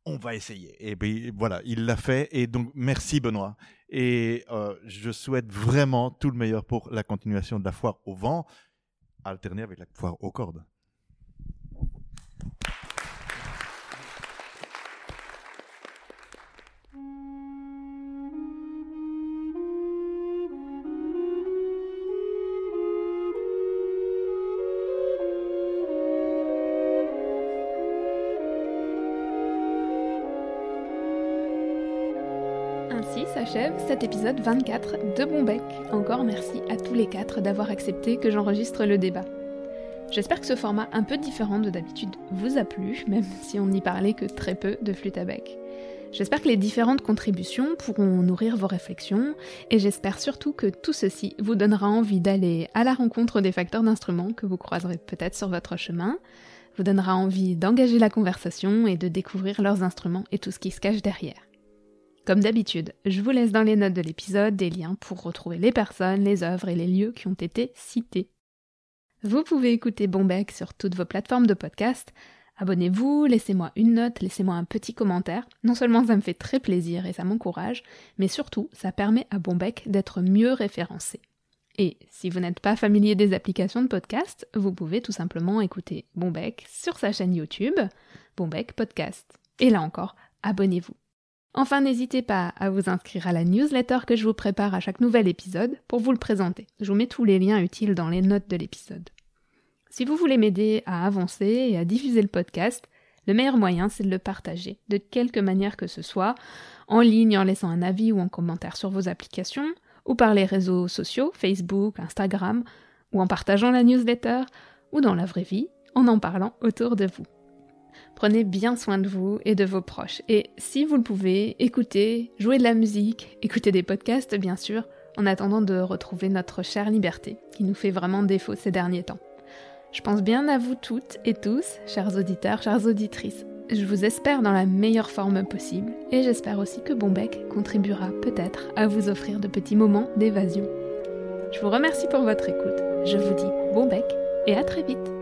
On va essayer. Et puis voilà, il l'a fait. Et donc, merci Benoît. Et euh, je souhaite vraiment tout le meilleur pour la continuation de la foire au vent, alternée avec la foire aux cordes. J'achève cet épisode vingt-quatre de Bonbec. Encore merci à tous les quatre d'avoir accepté que j'enregistre le débat. J'espère que ce format un peu différent de d'habitude vous a plu, même si on n'y parlait que très peu de flûte à bec. J'espère que les différentes contributions pourront nourrir vos réflexions, et j'espère surtout que tout ceci vous donnera envie d'aller à la rencontre des facteurs d'instruments que vous croiserez peut-être sur votre chemin, vous donnera envie d'engager la conversation et de découvrir leurs instruments et tout ce qui se cache derrière. Comme d'habitude, je vous laisse dans les notes de l'épisode des liens pour retrouver les personnes, les œuvres et les lieux qui ont été cités. Vous pouvez écouter Bonbec sur toutes vos plateformes de podcast. Abonnez-vous, laissez-moi une note, laissez-moi un petit commentaire. Non seulement ça me fait très plaisir et ça m'encourage, mais surtout ça permet à Bonbec d'être mieux référencé. Et si vous n'êtes pas familier des applications de podcast, vous pouvez tout simplement écouter Bonbec sur sa chaîne YouTube, Bonbec Podcast. Et là encore, abonnez-vous. Enfin, n'hésitez pas à vous inscrire à la newsletter que je vous prépare à chaque nouvel épisode pour vous le présenter. Je vous mets tous les liens utiles dans les notes de l'épisode. Si vous voulez m'aider à avancer et à diffuser le podcast, le meilleur moyen, c'est de le partager, de quelque manière que ce soit, en ligne, en laissant un avis ou en commentaire sur vos applications, ou par les réseaux sociaux, Facebook, Instagram, ou en partageant la newsletter, ou dans la vraie vie, en en parlant autour de vous. Prenez bien soin de vous et de vos proches. Et si vous le pouvez, écoutez, jouez de la musique, écoutez des podcasts bien sûr, en attendant de retrouver notre chère liberté, qui nous fait vraiment défaut ces derniers temps. Je pense bien à vous toutes et tous, chers auditeurs, chères auditrices. Je vous espère dans la meilleure forme possible, et j'espère aussi que Bonbec contribuera peut-être à vous offrir de petits moments d'évasion. Je vous remercie pour votre écoute, je vous dis Bonbec, et à très vite.